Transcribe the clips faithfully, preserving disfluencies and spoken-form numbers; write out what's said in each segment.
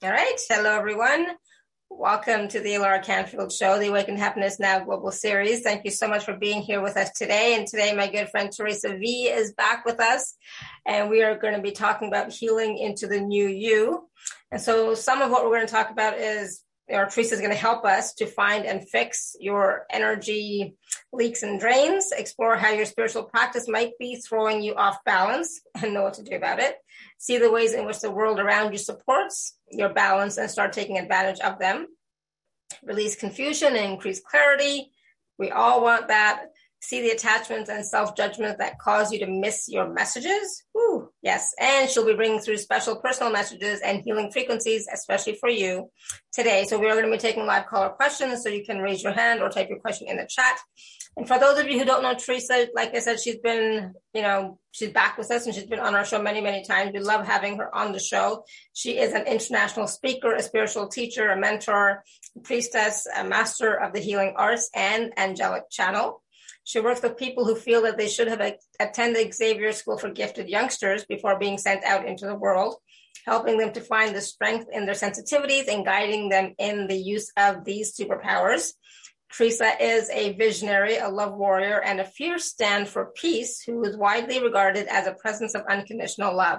All right. Hello, everyone. Welcome to the Alara Canfield Show, the Awakened Happiness Now Global Series. Thank you so much for being here with us today. And today, my good friend Theresa Vee is back with us, and we are going to be talking about healing into the new you. And so some of what we're going to talk about is, or Teresa is going to help us to find and fix your energy leaks and drains, explore how your spiritual practice might be throwing you off balance and know what to do about it, see the ways in which the world around you supports your balance and start taking advantage of them, release confusion and increase clarity. We all want that. See the attachments and self-judgment that cause you to miss your messages. Woo, yes. And she'll be bringing through special personal messages and healing frequencies, especially for you today. So we're going to be taking live caller questions, so you can raise your hand or type your question in the chat. And for those of you who don't know Teresa, like I said, she's been, you know, she's back with us and she's been on our show many, many times. We love having her on the show. She is an international speaker, a spiritual teacher, a mentor, a priestess, a master of the healing arts and angelic channel. She works with people who feel that they should have attended Xavier's School for Gifted Youngsters before being sent out into the world, helping them to find the strength in their sensitivities and guiding them in the use of these superpowers. Teresa is a visionary, a love warrior, and a fierce stand for peace who is widely regarded as a presence of unconditional love.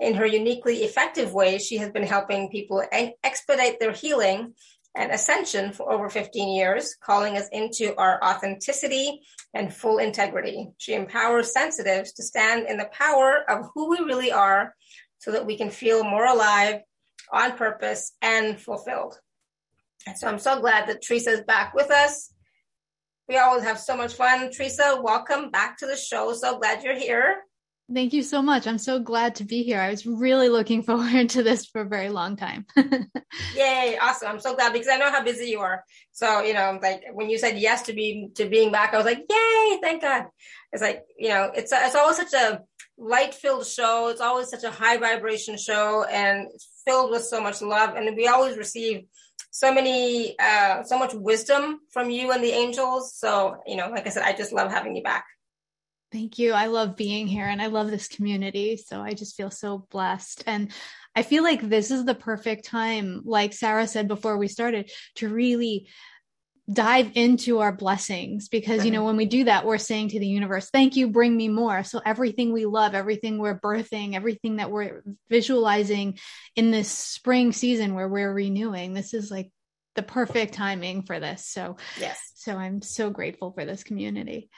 In her uniquely effective way, she has been helping people expedite their healing and ascension for over fifteen years, calling us into our authenticity and full integrity. She empowers sensitives to stand in the power of who we really are so that we can feel more alive, on purpose, and fulfilled. So I'm so glad that Teresa is back with us. We always have so much fun. Teresa, welcome back to the show. So glad you're here. Thank you so much. I'm so glad to be here. I was really looking forward to this for a very long time. Yay. Awesome. I'm so glad because I know how busy you are. So, you know, like when you said yes to be, to being back, I was like, yay, thank God. It's like, you know, it's, a, it's always such a light filled show. It's always such a high vibration show and filled with so much love. And we always receive so many, uh, so much wisdom from you and the angels. So, you know, like I said, I just love having you back. Thank you. I love being here and I love this community. So I just feel so blessed. And I feel like this is the perfect time, like Sarah said before we started, to really dive into our blessings because, you know, when we do that, we're saying to the universe, thank you, bring me more. So everything we love, everything we're birthing, everything that we're visualizing in this spring season where we're renewing, this is like the perfect timing for this. So, yes. So I'm so grateful for this community.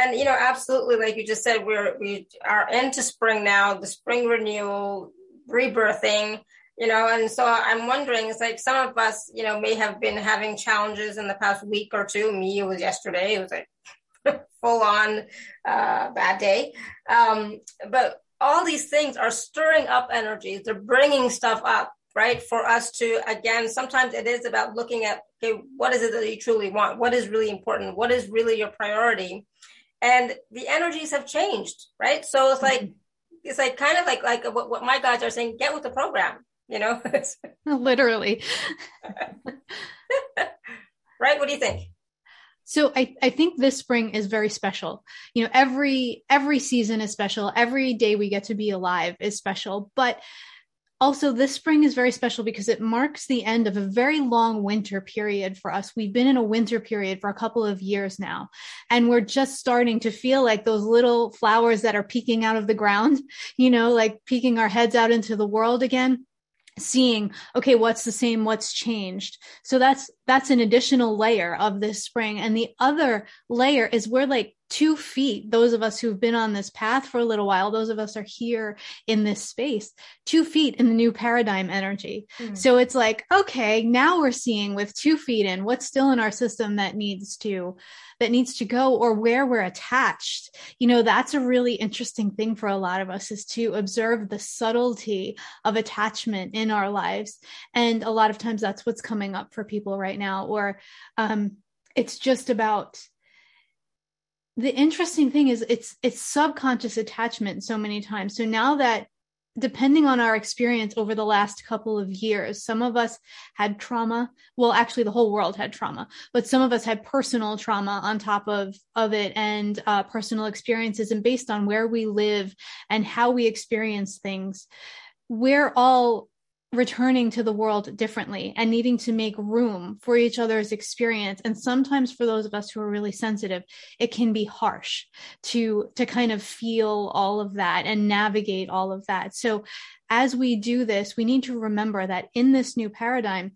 And, you know, absolutely, like you just said, we're, we are into spring now, the spring renewal, rebirthing, you know, and so I'm wondering, it's like some of us, you know, may have been having challenges in the past week or two. Me, it was yesterday. It was like full on uh, bad day. Um, but all these things are stirring up energies. They're bringing stuff up, right? For us to, again, sometimes it is about looking at, okay, what is it that you truly want? What is really important? What is really your priority? And the energies have changed, right? So it's like, it's like kind of like, like what, what my guides are saying, get with the program, you know? Literally. Right? What do you think? So I, I think this spring is very special. You know, every, every season is special. Every day we get to be alive is special, but also, this spring is very special because it marks the end of a very long winter period for us. We've been in a winter period for a couple of years now, and we're just starting to feel like those little flowers that are peeking out of the ground, you know, like peeking our heads out into the world again, seeing, okay, what's the same, what's changed. So that's, that's an additional layer of this spring. And the other layer is we're like two feet, those of us who've been on this path for a little while, those of us are here in this space, two feet in the new paradigm energy. Mm. So it's like, okay, now we're seeing with two feet in what's still in our system that needs to, that needs to go or where we're attached. You know, that's a really interesting thing for a lot of us is to observe the subtlety of attachment in our lives. And a lot of times that's what's coming up for people right now, or um, it's just about the interesting thing is it's, it's subconscious attachment so many times. So now that depending on our experience over the last couple of years, some of us had trauma. Well, actually the whole world had trauma, but some of us had personal trauma on top of, of it and uh, personal experiences. And based on where we live and how we experience things, we're all returning to the world differently and needing to make room for each other's experience. And sometimes for those of us who are really sensitive, it can be harsh to, to kind of feel all of that and navigate all of that. So as we do this, we need to remember that in this new paradigm,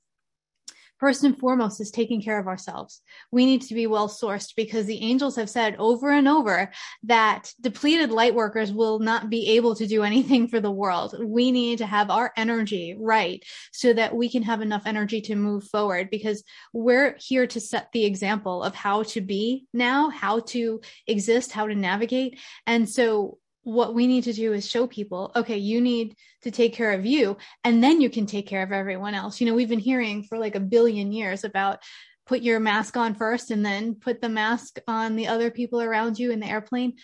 first and foremost is taking care of ourselves. We need to be well sourced, because the angels have said over and over that depleted light workers will not be able to do anything for the world. We need to have our energy right so that we can have enough energy to move forward, because we're here to set the example of how to be now, how to exist, how to navigate. And so what we need to do is show people, okay, you need to take care of you, and then you can take care of everyone else. You know, we've been hearing for like a billion years about put your mask on first and then put the mask on the other people around you in the airplane.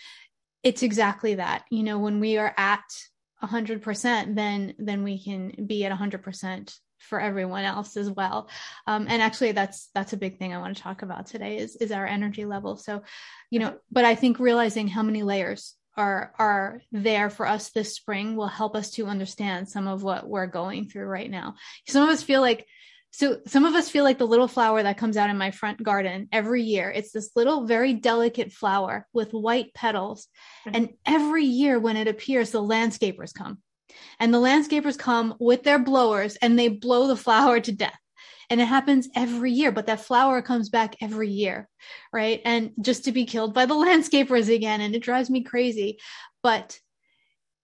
It's exactly that. You know, when we are at a hundred percent, then, then we can be at a hundred percent for everyone else as well. Um, and actually that's, that's a big thing I want to talk about today is, is our energy level. So, you know, but I think realizing how many layers Are, are there for us this spring will help us to understand some of what we're going through right now. Some of us feel like, so some of us feel like the little flower that comes out in my front garden every year. It's this little, very delicate flower with white petals. Mm-hmm. And every year when it appears, the landscapers come and the landscapers come with their blowers and they blow the flower to death. And it happens every year, but that flower comes back every year, right? And just to be killed by the landscapers again. And it drives me crazy, but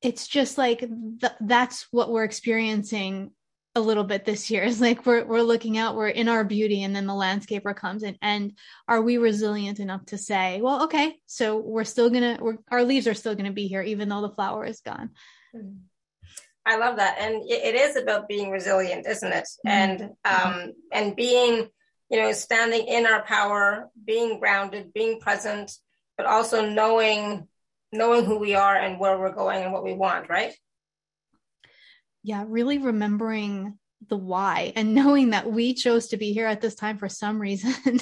it's just like, th- that's what we're experiencing a little bit this year. It's like, we're, we're looking out, we're in our beauty, and then the landscaper comes in. And are we resilient enough to say, well, okay, so we're still going to, our leaves are still going to be here, even though the flower is gone. Mm-hmm. I love that. And it is about being resilient, isn't it? Mm-hmm. And, um, and being, you know, standing in our power, being grounded, being present, but also knowing, knowing who we are and where we're going and what we want. Right. Yeah. Really remembering the why and knowing that we chose to be here at this time for some reason.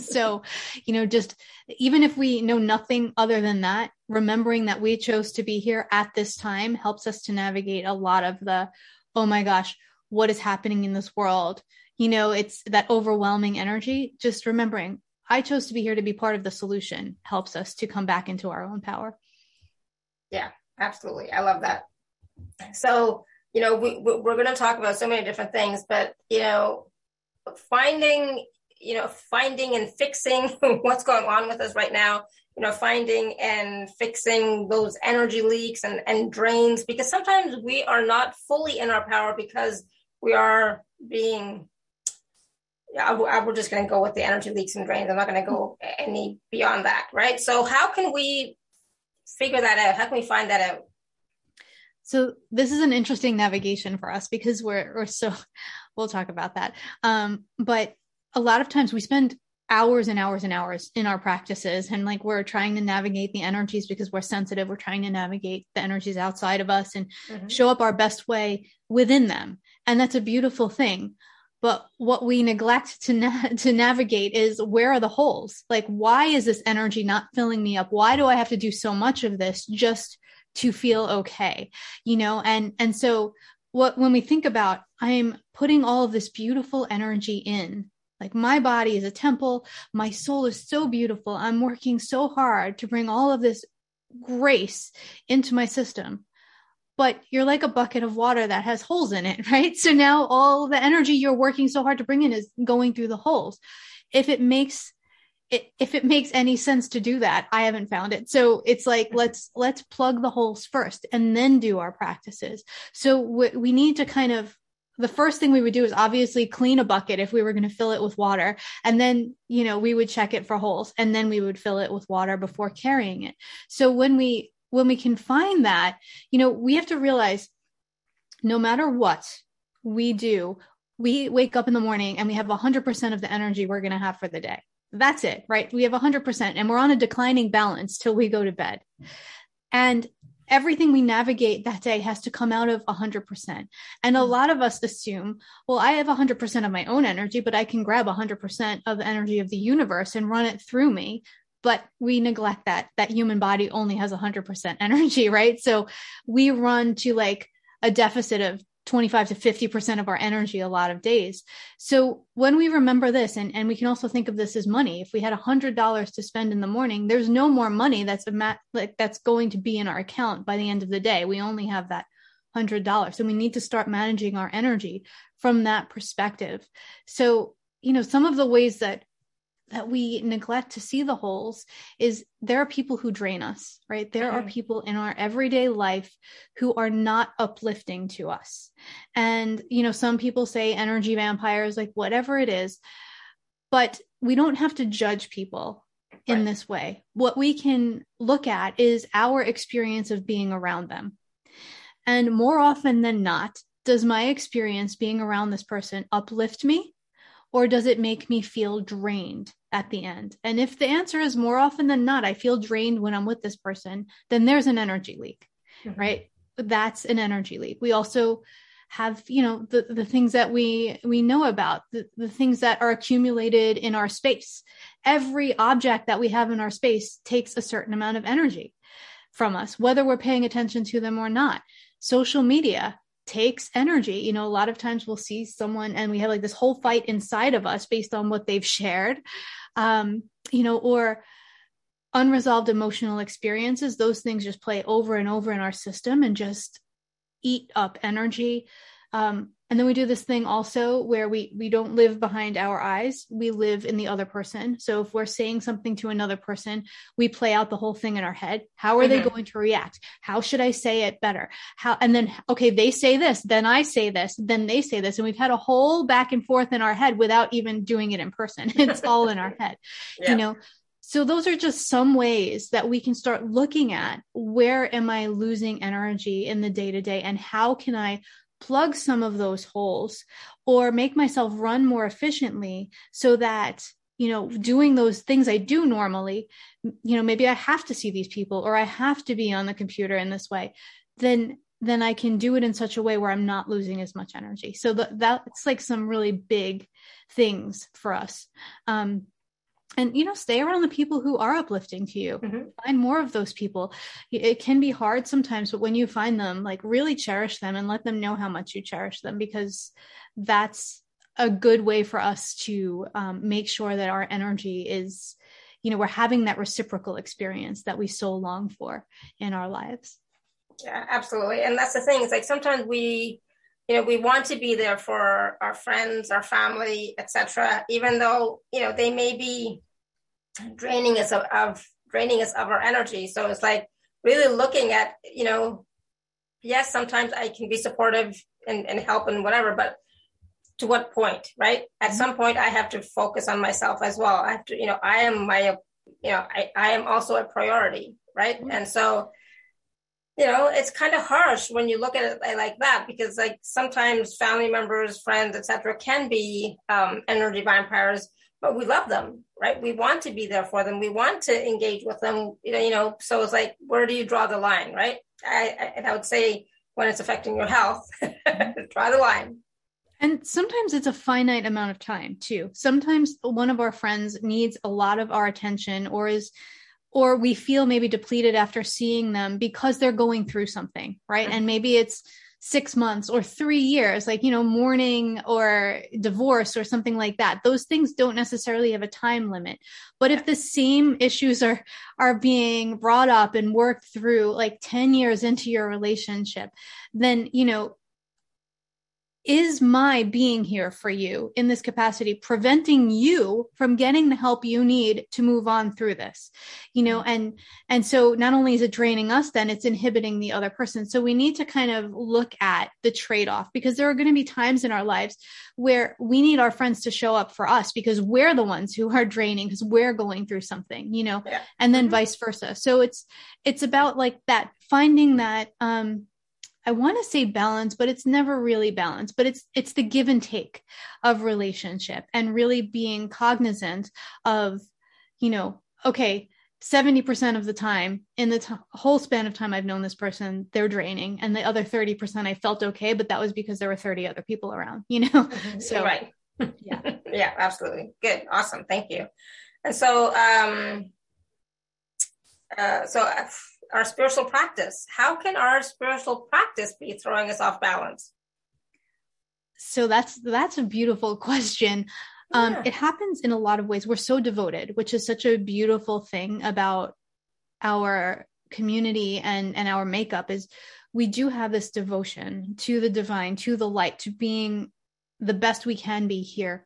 So, you know, just even if we know nothing other than that, remembering that we chose to be here at this time helps us to navigate a lot of the, oh my gosh, what is happening in this world? You know, it's that overwhelming energy. Just remembering I chose to be here to be part of the solution helps us to come back into our own power. Yeah, absolutely. I love that. So, you know, we, we're going to talk about so many different things, but, you know, finding you know, finding and fixing what's going on with us right now, you know, finding and fixing those energy leaks and, and drains, because sometimes we are not fully in our power because we are being, I, we're just going to go with the energy leaks and drains. I'm not going to go any beyond that. Right. So how can we figure that out? How can we find that out? So this is an interesting navigation for us because we're, we're so, we'll talk about that. Um, but a lot of times we spend hours and hours and hours in our practices, and like we're trying to navigate the energies because we're sensitive. We're trying to navigate the energies outside of us and mm-hmm. show up our best way within them. And that's a beautiful thing. But what we neglect to na- to navigate is, where are the holes? Like, why is this energy not filling me up? Why do I have to do so much of this just to feel okay? You know, and, and so what, when we think about, I'm putting all of this beautiful energy in. Like, my body is a temple. My soul is so beautiful. I'm working so hard to bring all of this grace into my system, but you're like a bucket of water that has holes in it, right? So now all the energy you're working so hard to bring in is going through the holes. If it makes it, if it makes any sense to do that, I haven't found it. So it's like, let's, let's plug the holes first and then do our practices. So we, we need to kind of, the first thing we would do is obviously clean a bucket if we were going to fill it with water. And then, you know, we would check it for holes and then we would fill it with water before carrying it. So when we, when we can find that, you know, we have to realize no matter what we do, we wake up in the morning and we have a hundred percent of the energy we're going to have for the day. That's it, right? We have a hundred percent and we're on a declining balance till we go to bed. And everything we navigate that day has to come out of one hundred percent. And a lot of us assume, well, I have one hundred percent of my own energy, but I can grab one hundred percent of the energy of the universe and run it through me. But we neglect that. That human body only has one hundred percent energy, right? So we run to like a deficit of twenty-five to fifty percent of our energy a lot of days. So when we remember this, and, and we can also think of this as money, if we had a hundred dollars to spend in the morning, there's no more money that's a ma- like that's going to be in our account by the end of the day. We only have that hundred dollars. So we need to start managing our energy from that perspective. So, you know, some of the ways that that we neglect to see the holes is there are people who drain us, right? There okay. are people in our everyday life who are not uplifting to us. And, you know, some people say energy vampires, like whatever it is, but we don't have to judge people in right. this way. What we can look at is our experience of being around them. And more often than not, does my experience being around this person uplift me? Or does it make me feel drained at the end? And if the answer is more often than not, I feel drained when I'm with this person, then there's an energy leak, mm-hmm. right? That's an energy leak. We also have, you know, the, the things that we, we know about, the, the things that are accumulated in our space. Every object that we have in our space takes a certain amount of energy from us, whether we're paying attention to them or not. Social media takes energy. You know, a lot of times we'll see someone and we have like this whole fight inside of us based on what they've shared, um, you know, or unresolved emotional experiences. Those things just play over and over in our system and just eat up energy. Um, and then we do this thing also where we, we don't live behind our eyes. We live in the other person. So if we're saying something to another person, we play out the whole thing in our head. How are mm-hmm. they going to react? How should I say it better? How, and then, okay, they say this, then I say this, then they say this. And we've had a whole back and forth in our head without even doing it in person. It's all in our head, yeah. you know? So those are just some ways that we can start looking at where am I losing energy in the day to day and how can I plug some of those holes or make myself run more efficiently so that, you know, doing those things I do normally, you know, maybe I have to see these people or I have to be on the computer in this way, then, then I can do it in such a way where I'm not losing as much energy. So th- that's like some really big things for us. Um, And, you know, stay around the people who are uplifting to you, mm-hmm. find more of those people. It can be hard sometimes, but when you find them, like really cherish them and let them know how much you cherish them, because that's a good way for us to um, make sure that our energy is, you know, we're having that reciprocal experience that we so long for in our lives. Yeah, absolutely. And that's the thing. It's like, sometimes we, you know, we want to be there for our friends, our family, et cetera, even though, you know, they may be draining us of, of draining us of our energy. So it's like really looking at, you know, yes, sometimes I can be supportive and, and help and whatever, but to what point, right? At mm-hmm. some point I have to focus on myself as well. I have to, you know, I am my, you know, I, I am also a priority, right? Mm-hmm. And so, you know, it's kind of harsh when you look at it like that, because like sometimes family members, friends, et cetera, can be um, energy vampires, but we love them, right? We want to be there for them. We want to engage with them, you know, you know, so it's like, where do you draw the line, right? I, I, and I would say when it's affecting your health, draw the line. And sometimes it's a finite amount of time too. Sometimes one of our friends needs a lot of our attention or is or we feel maybe depleted after seeing them because they're going through something, right? And maybe it's six months or three years, like, you know, mourning or divorce or something like that. Those things don't necessarily have a time limit. But if the same issues are, are being brought up and worked through like ten years into your relationship, then, you know, is my being here for you in this capacity preventing you from getting the help you need to move on through this, you know? And, and so not only is it draining us, then it's inhibiting the other person. So we need to kind of look at the trade-off, because there are going to be times in our lives where we need our friends to show up for us because we're the ones who are draining because we're going through something, you know, yeah. and then mm-hmm. vice versa. So it's, it's about like that, finding that, um, I want to say balance, but it's never really balance, but it's, it's the give and take of relationship and really being cognizant of, you know, okay, seventy percent of the time in the t- whole span of time I've known this person, they're draining. And the other thirty percent I felt okay, but that was because there were thirty other people around, you know? Mm-hmm. So, right. yeah. yeah, absolutely. Good. Awesome. Thank you. And so, um, uh, so uh, our spiritual practice. How can our spiritual practice be throwing us off balance? So that's, that's a beautiful question. Um, yeah. It happens in a lot of ways. We're so devoted, which is such a beautiful thing about our community and, and our makeup, is we do have this devotion to the divine, to the light, to being the best we can be here.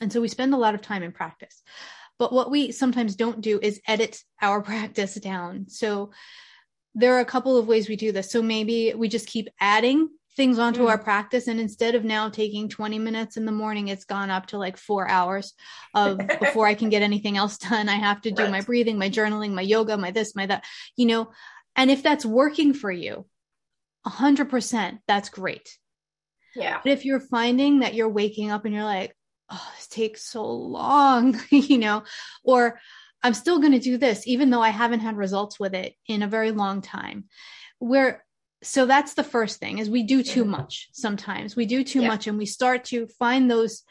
And so we spend a lot of time in practice, but what we sometimes don't do is edit our practice down. So there are a couple of ways we do this. So maybe we just keep adding things onto mm. our practice. And instead of now taking twenty minutes in the morning, it's gone up to like four hours of before I can get anything else done. I have to do right. my breathing, my journaling, my yoga, my this, my that, you know, and if that's working for you, a hundred percent, that's great. Yeah. But if you're finding that you're waking up and you're like, oh, this takes so long, you know, or I'm still going to do this, even though I haven't had results with it in a very long time, where so that's the first thing, is we do too much. Sometimes we do too yeah. much, and we start to find those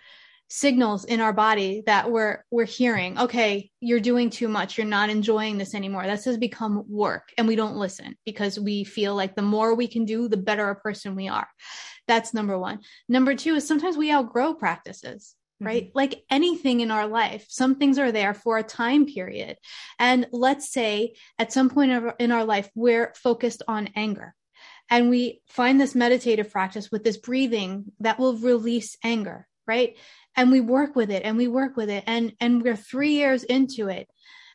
signals in our body that we're, we're hearing, okay, you're doing too much. You're not enjoying this anymore. This has become work, and we don't listen because we feel like the more we can do, the better a person we are. That's number one. Number two is sometimes we outgrow practices, right? Mm-hmm. Like anything in our life, some things are there for a time period. And let's say at some point in our life, we're focused on anger. And we find this meditative practice with this breathing that will release anger, right? And we work with it and we work with it. And, and we're three years into it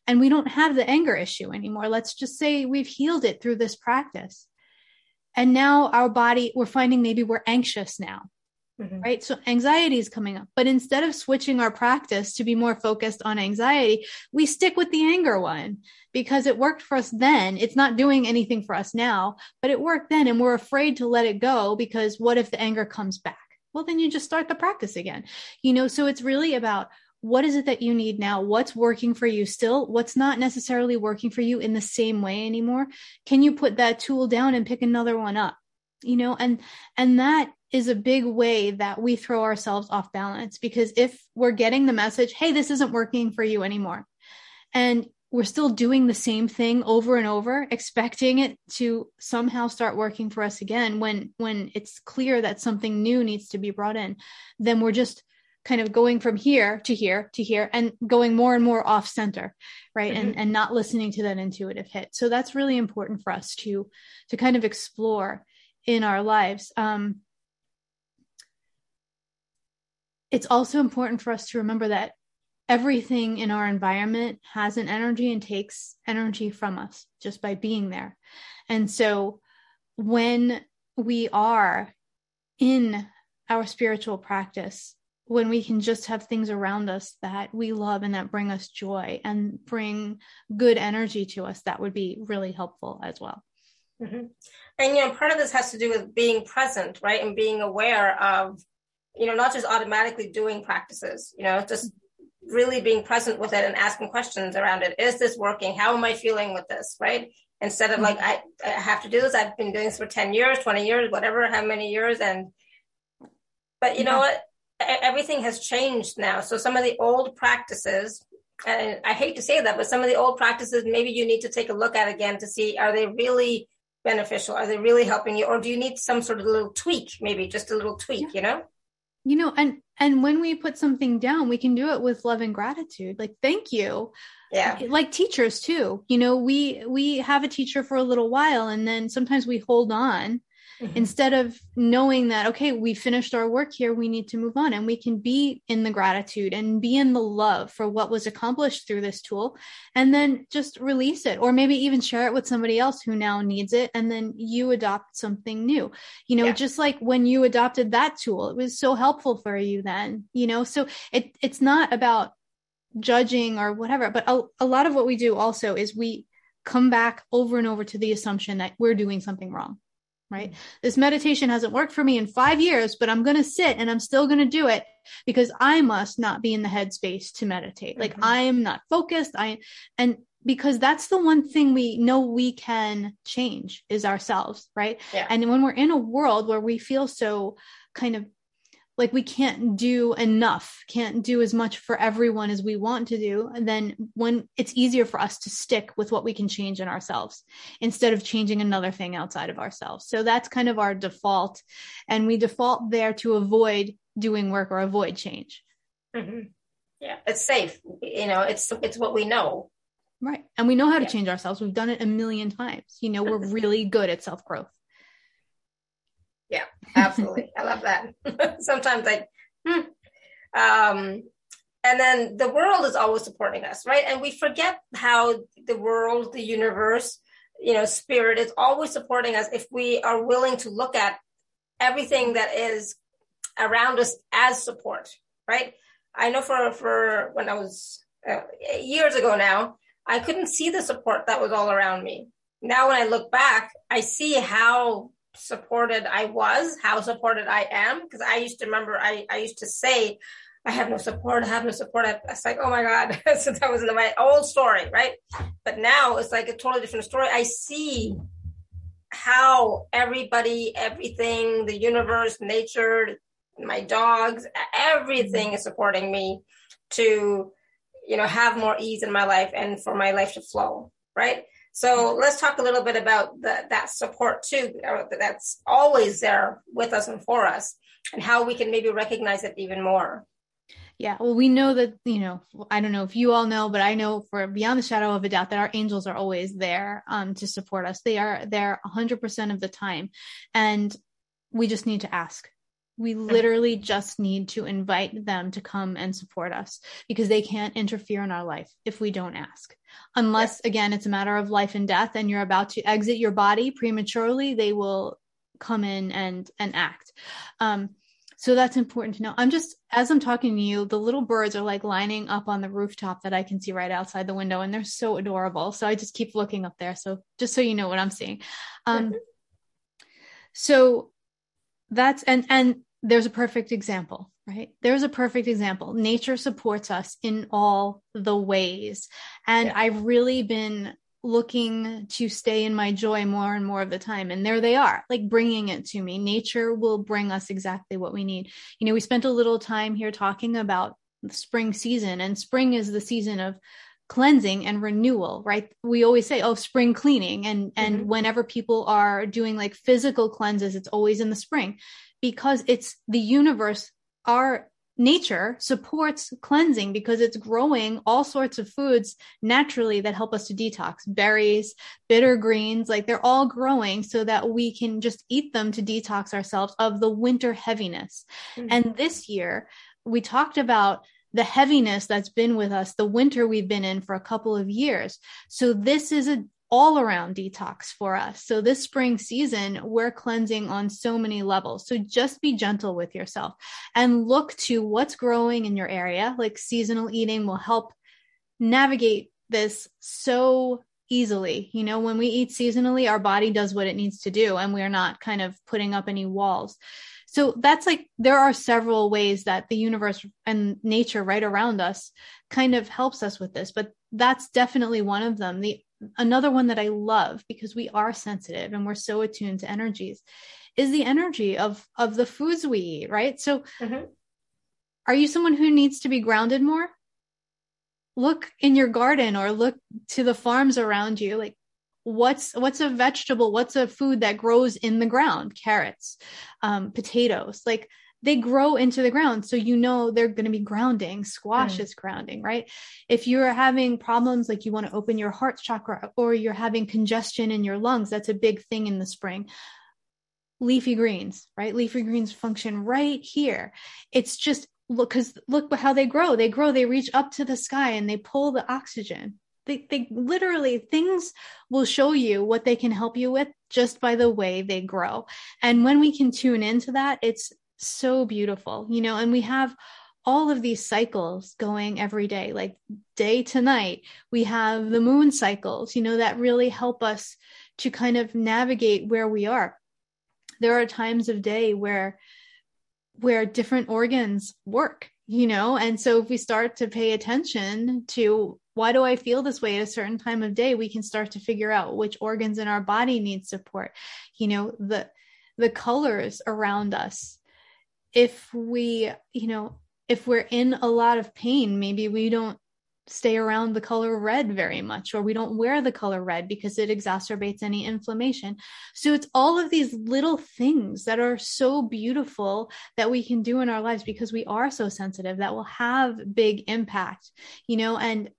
and we don't have the anger issue anymore. Let's just say we've healed it through this practice. And now our body, we're finding maybe we're anxious now, mm-hmm. right? So anxiety is coming up, but instead of switching our practice to be more focused on anxiety, we stick with the anger one because it worked for us then. It's not doing anything for us now, but it worked then. And we're afraid to let it go because what if the anger comes back? Well, then you just start the practice again, you know? So it's really about what is it that you need now? What's working for you still? What's not necessarily working for you in the same way anymore? Can you put that tool down and pick another one up? You know, and, and that is a big way that we throw ourselves off balance, because if we're getting the message, hey, this isn't working for you anymore, and we're still doing the same thing over and over, expecting it to somehow start working for us again, when, when it's clear that something new needs to be brought in, then we're just kind of going from here to here to here and going more and more off center, right? Mm-hmm. And, and not listening to that intuitive hit. So that's really important for us to, to kind of explore in our lives. Um, it's also important for us to remember that everything in our environment has an energy and takes energy from us just by being there. And so when we are in our spiritual practice, when we can just have things around us that we love and that bring us joy and bring good energy to us, that would be really helpful as well. Mm-hmm. And, you know, part of this has to do with being present, right? And being aware of, you know, not just automatically doing practices, you know, just really being present with it and asking questions around it. Is this working? How am I feeling with this? Right. Instead of like, I, I have to do this. I've been doing this for ten years, twenty years, whatever, how many years. And, but you yeah. know what? Everything has changed now. So some of the old practices, and I hate to say that, but some of the old practices, maybe you need to take a look at again to see, are they really beneficial? Are they really helping you? Or do you need some sort of little tweak, maybe just a little tweak, yeah. you know? You know, and, and when we put something down, we can do it with love and gratitude. Like, thank you. Yeah. Like teachers too. You know, we, we have a teacher for a little while, and then sometimes we hold on mm-hmm. instead of knowing that, okay, we finished our work here. We need to move on, and we can be in the gratitude and be in the love for what was accomplished through this tool, and then just release it, or maybe even share it with somebody else who now needs it. And then you adopt something new, you know, yeah. just like when you adopted that tool, it was so helpful for you then, you know, so it, it's not about judging or whatever, but a, a lot of what we do also is we come back over and over to the assumption that we're doing something wrong. Right? This meditation hasn't worked for me in five years, but I'm going to sit and I'm still going to do it because I must not be in the headspace to meditate. Like mm-hmm. I am not focused. I, and because that's the one thing we know we can change is ourselves. Right. Yeah. And when we're in a world where we feel so kind of like we can't do enough, can't do as much for everyone as we want to do, and then when it's easier for us to stick with what we can change in ourselves instead of changing another thing outside of ourselves. So that's kind of our default. And we default there to avoid doing work or avoid change. Mm-hmm. Yeah, it's safe. You know, it's it's what we know. Right. And we know how to yeah. change ourselves. We've done it a million times. You know, we're really good at self-growth. Yeah, absolutely. I love that. Sometimes I, hmm. um, and then the world is always supporting us, right? And we forget how the world, the universe, you know, spirit is always supporting us if we are willing to look at everything that is around us as support, right? I know for, for when I was uh, years ago now, I couldn't see the support that was all around me. Now, when I look back, I see how supported I was, how supported I am, because I used to remember I, I used to say I have no support, I have no support. I, it's like, oh my God. So that was my old story, right? But now it's like a totally different story. I see how everybody, everything, the universe, nature, my dogs, everything is supporting me to, you know, have more ease in my life and for my life to flow, right? So let's talk a little bit about the, that support too, that's always there with us and for us, and how we can maybe recognize it even more. Yeah, well, we know that, you know, I don't know if you all know, but I know for beyond the shadow of a doubt that our angels are always there um, to support us. They are there one hundred percent of the time. And we just need to ask. We literally just need to invite them to come and support us, because they can't interfere in our life if we don't ask. Unless, again, it's a matter of life and death and you're about to exit your body prematurely, they will come in and, and act. Um, so that's important to know. I'm just, as I'm talking to you, the little birds are like lining up on the rooftop that I can see right outside the window. And they're so adorable. So I just keep looking up there. So just so you know what I'm seeing. Um, so that's, and, and there's a perfect example, right? There's a perfect example. Nature supports us in all the ways. And yeah. I've really been looking to stay in my joy more and more of the time. And there they are, like bringing it to me. Nature will bring us exactly what we need. You know, we spent a little time here talking about the spring season, and spring is the season of cleansing and renewal, right? We always say, oh, spring cleaning. And, and mm-hmm. whenever people are doing like physical cleanses, it's always in the spring, because it's the universe, our nature supports cleansing, because it's growing all sorts of foods naturally that help us to detox. Berries, bitter greens, like they're all growing so that we can just eat them to detox ourselves of the winter heaviness. Mm-hmm. And this year we talked about the heaviness that's been with us, the winter we've been in for a couple of years. So this is a all around detox for us. So this spring season, we're cleansing on so many levels. So just be gentle with yourself and look to what's growing in your area. Like seasonal eating will help navigate this so easily. You know, when we eat seasonally, our body does what it needs to do, and we are not kind of putting up any walls. So that's like, there are several ways that the universe and nature right around us kind of helps us with this, but that's definitely one of them. The Another one that I love, because we are sensitive and we're so attuned to energies, is the energy of, of the foods we eat, right? So mm-hmm. are you someone who needs to be grounded more? Look in your garden or look to the farms around you. Like what's, what's a vegetable, what's a food that grows in the ground? Carrots, um, potatoes, like they grow into the ground. So, you know, they're going to be grounding. Squash mm. is grounding, right? If you're having problems, like you want to open your heart chakra, or you're having congestion in your lungs, that's a big thing in the spring. Leafy greens, right? Leafy greens function right here. It's just look, cause look how they grow. They grow, they reach up to the sky and they pull the oxygen. They, they literally, things will show you what they can help you with just by the way they grow. And when we can tune into that, it's so beautiful, you know, and we have all of these cycles going every day, like day to night. We have the moon cycles, you know, that really help us to kind of navigate where we are. There are times of day where, where different organs work, you know, and so if we start to pay attention to why do I feel this way at a certain time of day, we can start to figure out which organs in our body need support. You know, the, the colors around us. if we, you know, if we're in a lot of pain, maybe we don't stay around the color red very much, or we don't wear the color red because it exacerbates any inflammation. So it's all of these little things that are so beautiful that we can do in our lives because we are so sensitive that will have big impact, you know, and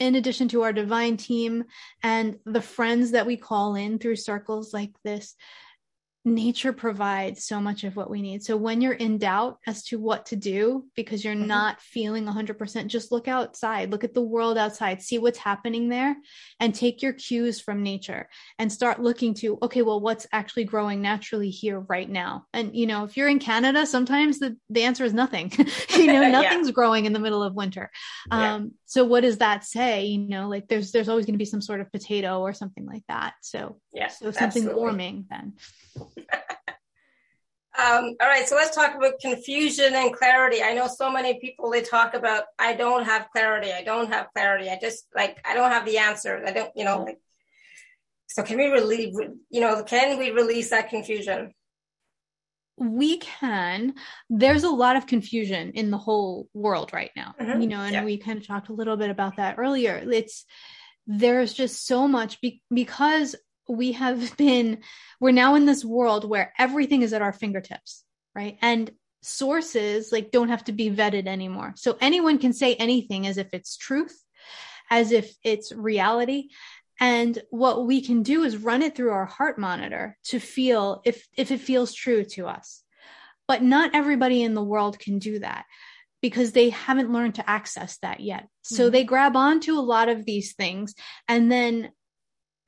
in addition to our divine team and the friends that we call in through circles like this, nature provides so much of what we need. So when you're in doubt as to what to do, because you're mm-hmm. not feeling one hundred percent, just look outside, look at the world outside, see what's happening there, and take your cues from nature and start looking to, okay, well, what's actually growing naturally here right now? And, you know, if you're in Canada, sometimes the, the answer is nothing, you know, nothing's yeah. growing in the middle of winter. Um, yeah. So what does that say? You know, like there's, there's always going to be some sort of potato or something like that. So, yeah, so something absolutely. Warming then. um, all right. So let's talk about confusion and clarity. I know so many people, they talk about, I don't have clarity. I don't have clarity. I just like, I don't have the answer. I don't, you know, like, so can we relieve, you know, can we release that confusion? We can. There's a lot of confusion in the whole world right now, mm-hmm. you know, and yeah. we kind of talked a little bit about that earlier. It's, there's just so much be- because we have been, we're now in this world where everything is at our fingertips, right? And sources like don't have to be vetted anymore. So anyone can say anything as if it's truth, as if it's reality. And what we can do is run it through our heart monitor to feel if, if it feels true to us, but not everybody in the world can do that, because they haven't learned to access that yet. So mm-hmm. they grab onto a lot of these things and then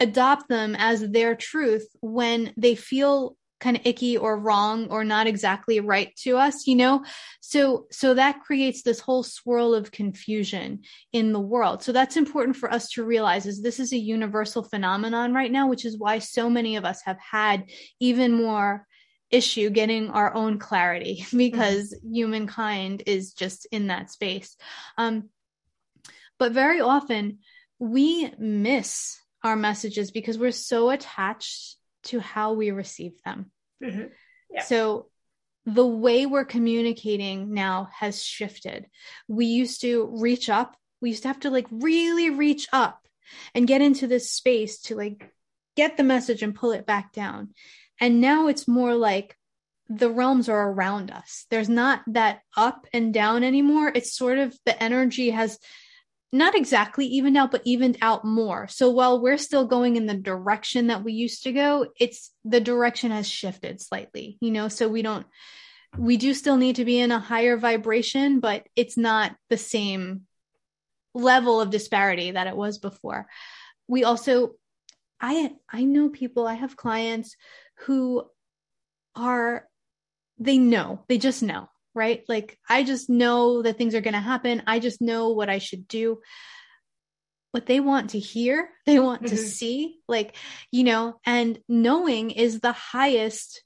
adopt them as their truth when they feel kind of icky or wrong or not exactly right to us, you know? So, so that creates this whole swirl of confusion in the world. So that's important for us to realize, is this is a universal phenomenon right now, which is why so many of us have had even more issue getting our own clarity, because mm-hmm. humankind is just in that space. Um, but very often we miss our messages because we're so attached to how we receive them. Mm-hmm. Yeah. So the way we're communicating now has shifted. We used to reach up. We used to have to like really reach up and get into this space to like get the message and pull it back down. And now it's more like the realms are around us. There's not that up and down anymore. It's sort of the energy has not exactly evened out, but evened out more. So while we're still going in the direction that we used to go, it's the direction has shifted slightly, you know, so we don't, we do still need to be in a higher vibration, but it's not the same level of disparity that it was before. We also, I, I know people, I have clients who are, they know, they just know. Right? Like, I just know that things are going to happen. I just know what I should do. What they want to hear, they want mm-hmm. to see, like, you know, and knowing is the highest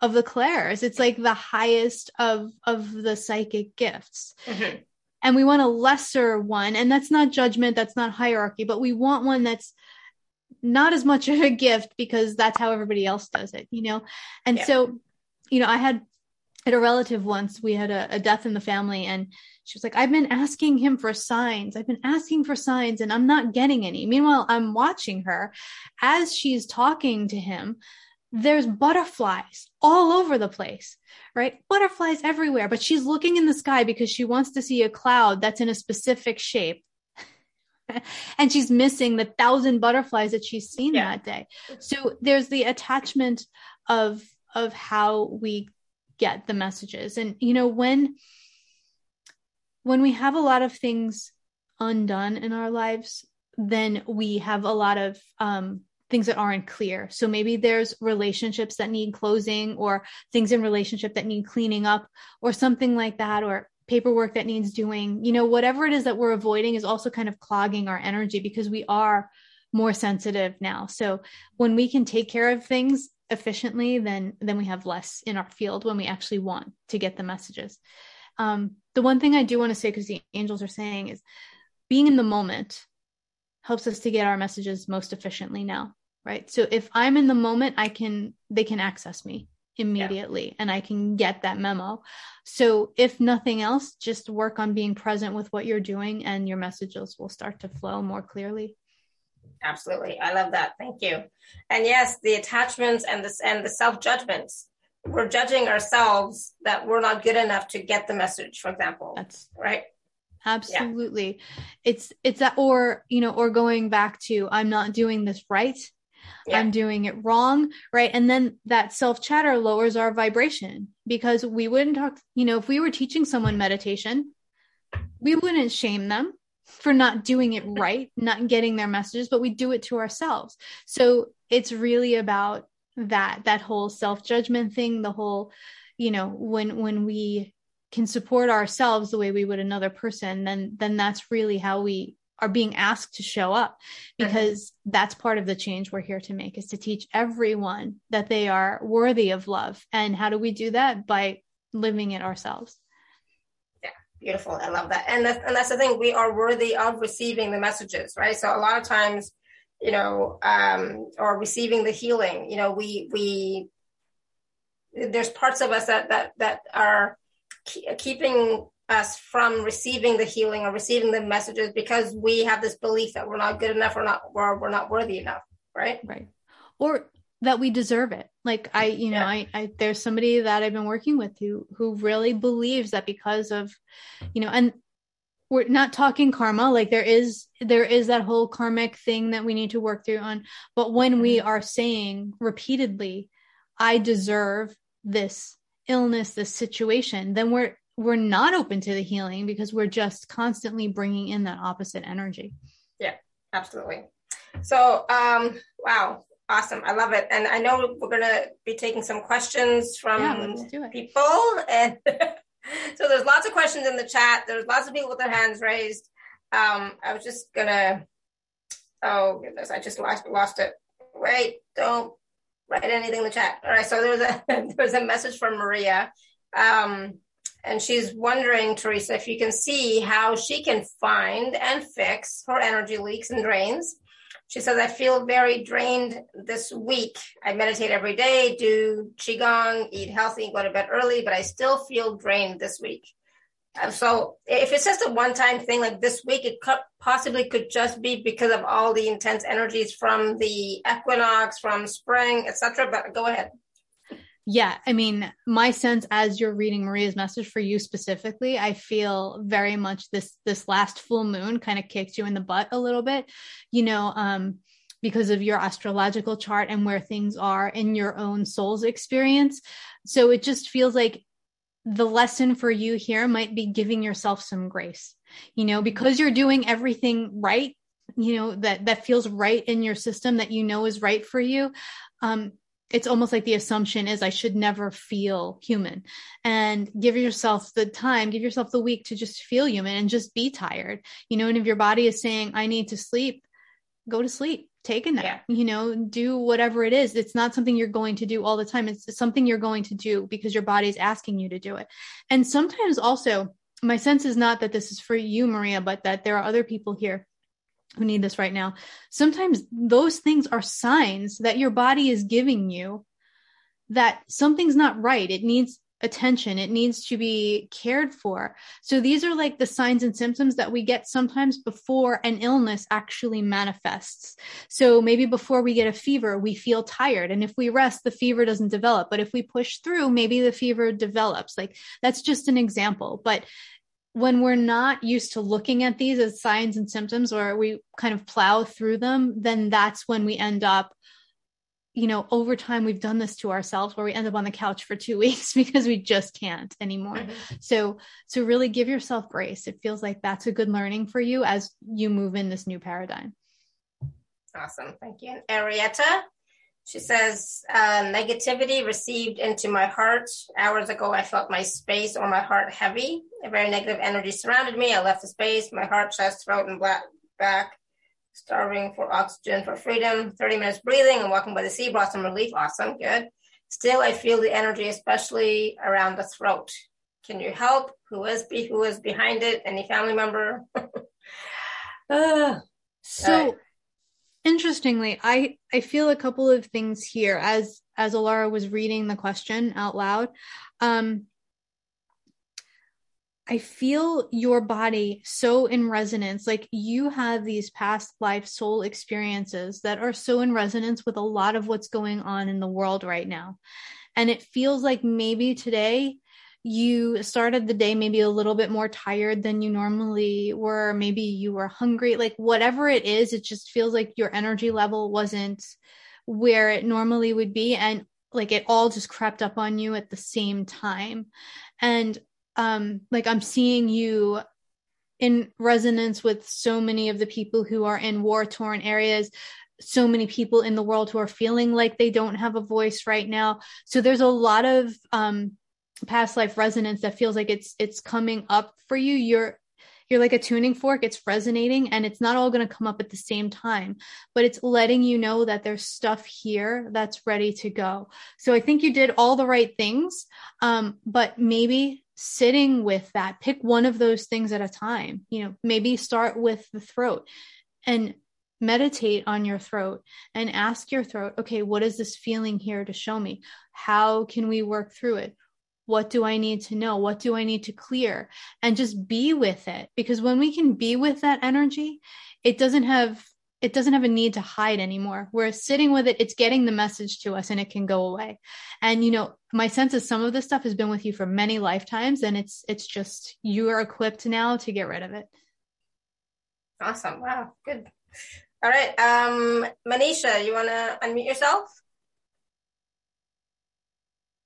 of the clairs. It's like the highest of, of the psychic gifts. Mm-hmm. And we want a lesser one. And that's not judgment. That's not hierarchy, but we want one that's not as much of a gift because that's how everybody else does it, you know? And yeah. so, you know, I had At a relative once, we had a, a death in the family, and she was like, I've been asking him for signs. I've been asking for signs and I'm not getting any. Meanwhile, I'm watching her as she's talking to him. There's butterflies all over the place, right? Butterflies everywhere, but she's looking in the sky because she wants to see a cloud that's in a specific shape. And she's missing the thousand butterflies that she's seen yeah. that day. So there's the attachment of, of how we get the messages. And, you know, when, when we have a lot of things undone in our lives, then we have a lot of, um, things that aren't clear. So maybe there's relationships that need closing, or things in relationship that need cleaning up, or something like that, or paperwork that needs doing, you know, whatever it is that we're avoiding is also kind of clogging our energy because we are more sensitive now. So when we can take care of things efficiently, then, then we have less in our field when we actually want to get the messages. Um, the one thing I do want to say, because the angels are saying, is being in the moment helps us to get our messages most efficiently now, right? So if I'm in the moment, I can, they can access me, immediately. Yeah. And I can get that memo. So if nothing else, just work on being present with what you're doing and your messages will start to flow more clearly. Absolutely. I love that. Thank you. And yes, the attachments and the, and the self-judgments. We're judging ourselves that we're not good enough to get the message, for example. That's right. Absolutely. Yeah. It's, it's that, or, you know, or going back to, I'm not doing this right. Yeah. I'm doing it wrong. Right. And then that self-chatter lowers our vibration, because we wouldn't talk, you know, if we were teaching someone meditation, we wouldn't shame them for not doing it right, not getting their messages, but we do it to ourselves. So it's really about that, that whole self-judgment thing, the whole, you know, when, when we can support ourselves the way we would another person, then, then that's really how we are being asked to show up, because mm-hmm. that's part of the change we're here to make, is to teach everyone that they are worthy of love. And how do we do that? By living it ourselves. Yeah. Beautiful. I love that. And that's, and that's the thing, we are worthy of receiving the messages, right? So a lot of times, you know, um, or receiving the healing, you know, we, we, there's parts of us that, that, that are ke- keeping us from receiving the healing or receiving the messages, because we have this belief that we're not good enough, or not, or we're not worthy enough. Right. Right. Or that we deserve it. Like I, you know, yeah. I, I, there's somebody that I've been working with who, who really believes that because of, you know, and we're not talking karma. Like there is, there is that whole karmic thing that we need to work through on. But when we are saying repeatedly, I deserve this illness, this situation, then we're, we're not open to the healing, because we're just constantly bringing in that opposite energy. Yeah, absolutely. So, um, wow. Awesome. I love it. And I know we're going to be taking some questions from yeah, people. And so there's lots of questions in the chat. There's lots of people with their hands raised. Um, I was just going to, oh goodness, I just lost, lost it. Wait, don't write anything in the chat. All right. So there's a, there's a message from Maria. Um, And she's wondering, Theresa, if you can see how she can find and fix her energy leaks and drains. She says, I feel very drained this week. I meditate every day, do Qigong, eat healthy, go to bed early, but I still feel drained this week. Um, so if it's just a one-time thing like this week, it could, possibly could just be because of all the intense energies from the equinox, from spring, et cetera. But go ahead. Yeah. I mean, my sense as you're reading Maria's message, for you specifically, I feel very much this, this last full moon kind of kicked you in the butt a little bit, you know, um, because of your astrological chart and where things are in your own soul's experience. So it just feels like the lesson for you here might be giving yourself some grace, you know, because you're doing everything right, you know, that, that feels right in your system, that you know is right for you. Um, It's almost like the assumption is I should never feel human, and give yourself the time, give yourself the week to just feel human and just be tired, you know, and if your body is saying, I need to sleep, go to sleep, take a nap, yeah. you know, do whatever it is. It's not something you're going to do all the time. It's something you're going to do because your body's asking you to do it. And sometimes also my sense is not that this is for you, Maria, but that there are other people here who need this right now. Sometimes those things are signs that your body is giving you that something's not right. It needs attention. It needs to be cared for. So these are like the signs and symptoms that we get sometimes before an illness actually manifests. So maybe before we get a fever, we feel tired. And if we rest, the fever doesn't develop. But if we push through, maybe the fever develops. Like that's just an example. But when we're not used to looking at these as signs and symptoms, or we kind of plow through them, then that's when we end up, you know, over time, we've done this to ourselves where we end up on the couch for two weeks because we just can't anymore. Mm-hmm. So, so really give yourself grace. It feels like that's a good learning for you as you move in this new paradigm. Awesome. Thank you. And Arietta, she says, uh, negativity received into my heart. Hours ago, I felt my space or my heart heavy. A very negative energy surrounded me. I left the space, my heart, chest, throat, and black, back, starving for oxygen, for freedom. thirty minutes breathing and walking by the sea brought some relief. Awesome. Good. Still, I feel the energy, especially around the throat. Can you help? Who is, be, who is behind it? Any family member? uh, so... Interestingly, I, I feel a couple of things here as as Alara was reading the question out loud, um, I feel your body so in resonance, like you have these past life soul experiences that are so in resonance with a lot of what's going on in the world right now. And it feels like maybe today you started the day maybe a little bit more tired than you normally were. Maybe you were hungry, like whatever it is, it just feels like your energy level wasn't where it normally would be. And like it all just crept up on you at the same time. And Um, like I'm seeing you in resonance with so many of the people who are in war-torn areas, so many people in the world who are feeling like they don't have a voice right now. So there's a lot of um, past life resonance that feels like it's it's coming up for you. You're you're like a tuning fork. It's resonating, and it's not all going to come up at the same time, but it's letting you know that there's stuff here that's ready to go. So I think you did all the right things, um, but maybe sitting with that, pick one of those things at a time, you know, maybe start with the throat and meditate on your throat and ask your throat, okay, what is this feeling here to show me? How can we work through it? What do I need to know? What do I need to clear? And just be with it. Because when we can be with that energy, it doesn't have, it doesn't have a need to hide anymore. We're sitting with it. It's getting the message to us and it can go away. And, you know, my sense is some of this stuff has been with you for many lifetimes and it's, it's just, you are equipped now to get rid of it. Awesome. Wow. Good. All right. Um, Manisha, you want to unmute yourself?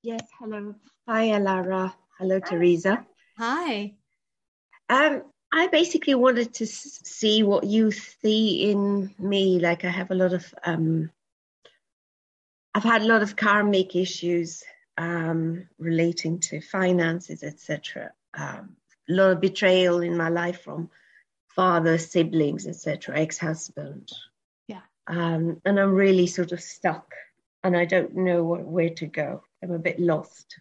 Yes. Hello. Hi, Alara. Hello, Hi. Theresa. Hi. Um, I basically wanted to see what you see in me. Like I have a lot of, um, I've had a lot of karmic issues um, relating to finances, et cetera. Um, a lot of betrayal in my life from father, siblings, et cetera, ex-husband. Yeah. Um, and I'm really sort of stuck, and I don't know what, where to go. I'm a bit lost.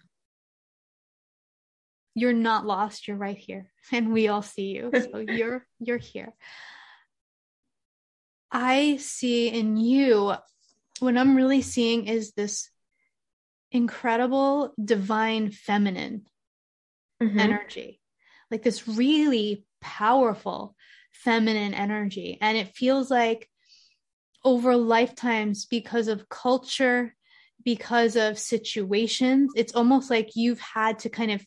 You're not lost. You're right here. And we all see you. So you're, you're here. I see in you, what I'm really seeing is this incredible divine feminine mm-hmm. energy, like this really powerful feminine energy. And it feels like over lifetimes, because of culture, because of situations, it's almost like you've had to kind of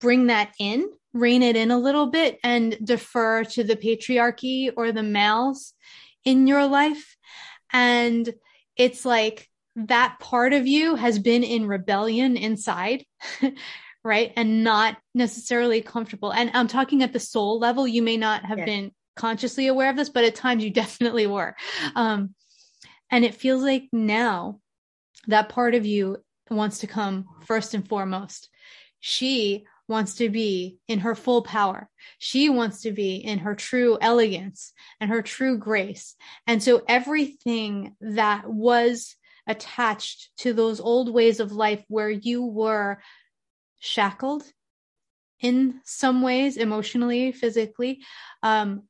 bring that in, rein it in a little bit, and defer to the patriarchy or the males in your life. And it's like that part of you has been in rebellion inside, right? And not necessarily comfortable. And I'm talking at the soul level. You may not have yes. been consciously aware of this, but at times you definitely were. Um, and it feels like now that part of you wants to come first and foremost. She wants to be in her full power. She wants to be in her true elegance and her true grace. And so everything that was attached to those old ways of life where you were shackled in some ways, emotionally, physically, um,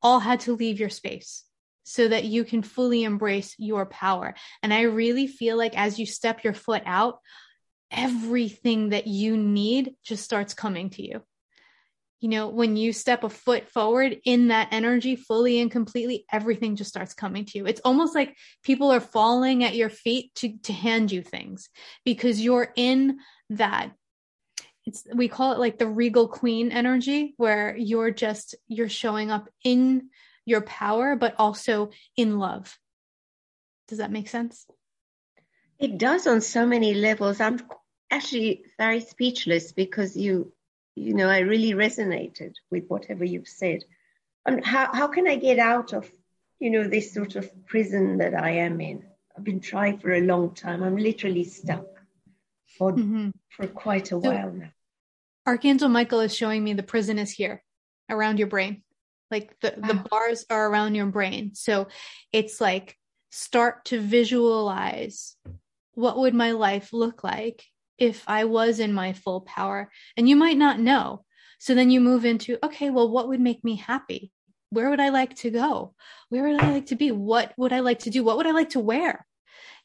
all had to leave your space so that you can fully embrace your power. And I really feel like as you step your foot out, everything that you need just starts coming to you. You know, when you step a foot forward in that energy fully and completely, everything just starts coming to you. It's almost like people are falling at your feet to, to hand you things because you're in that. It's, we call it like the regal queen energy, where you're just, you're showing up in your power, but also in love. Does that make sense? It does on so many levels. I'm actually very speechless because you, you know, I really resonated with whatever you've said. And how, how can I get out of, you know, this sort of prison that I am in? I've been trying for a long time. I'm literally stuck for, mm-hmm. for quite a so, while now. Archangel Michael is showing me the prison is here around your brain. Like the, wow. the bars are around your brain. So it's like, start to visualize, what would my life look like if I was in my full power? And you might not know. So then you move into, okay, well, what would make me happy? Where would I like to go? Where would I like to be? What would I like to do? What would I like to wear?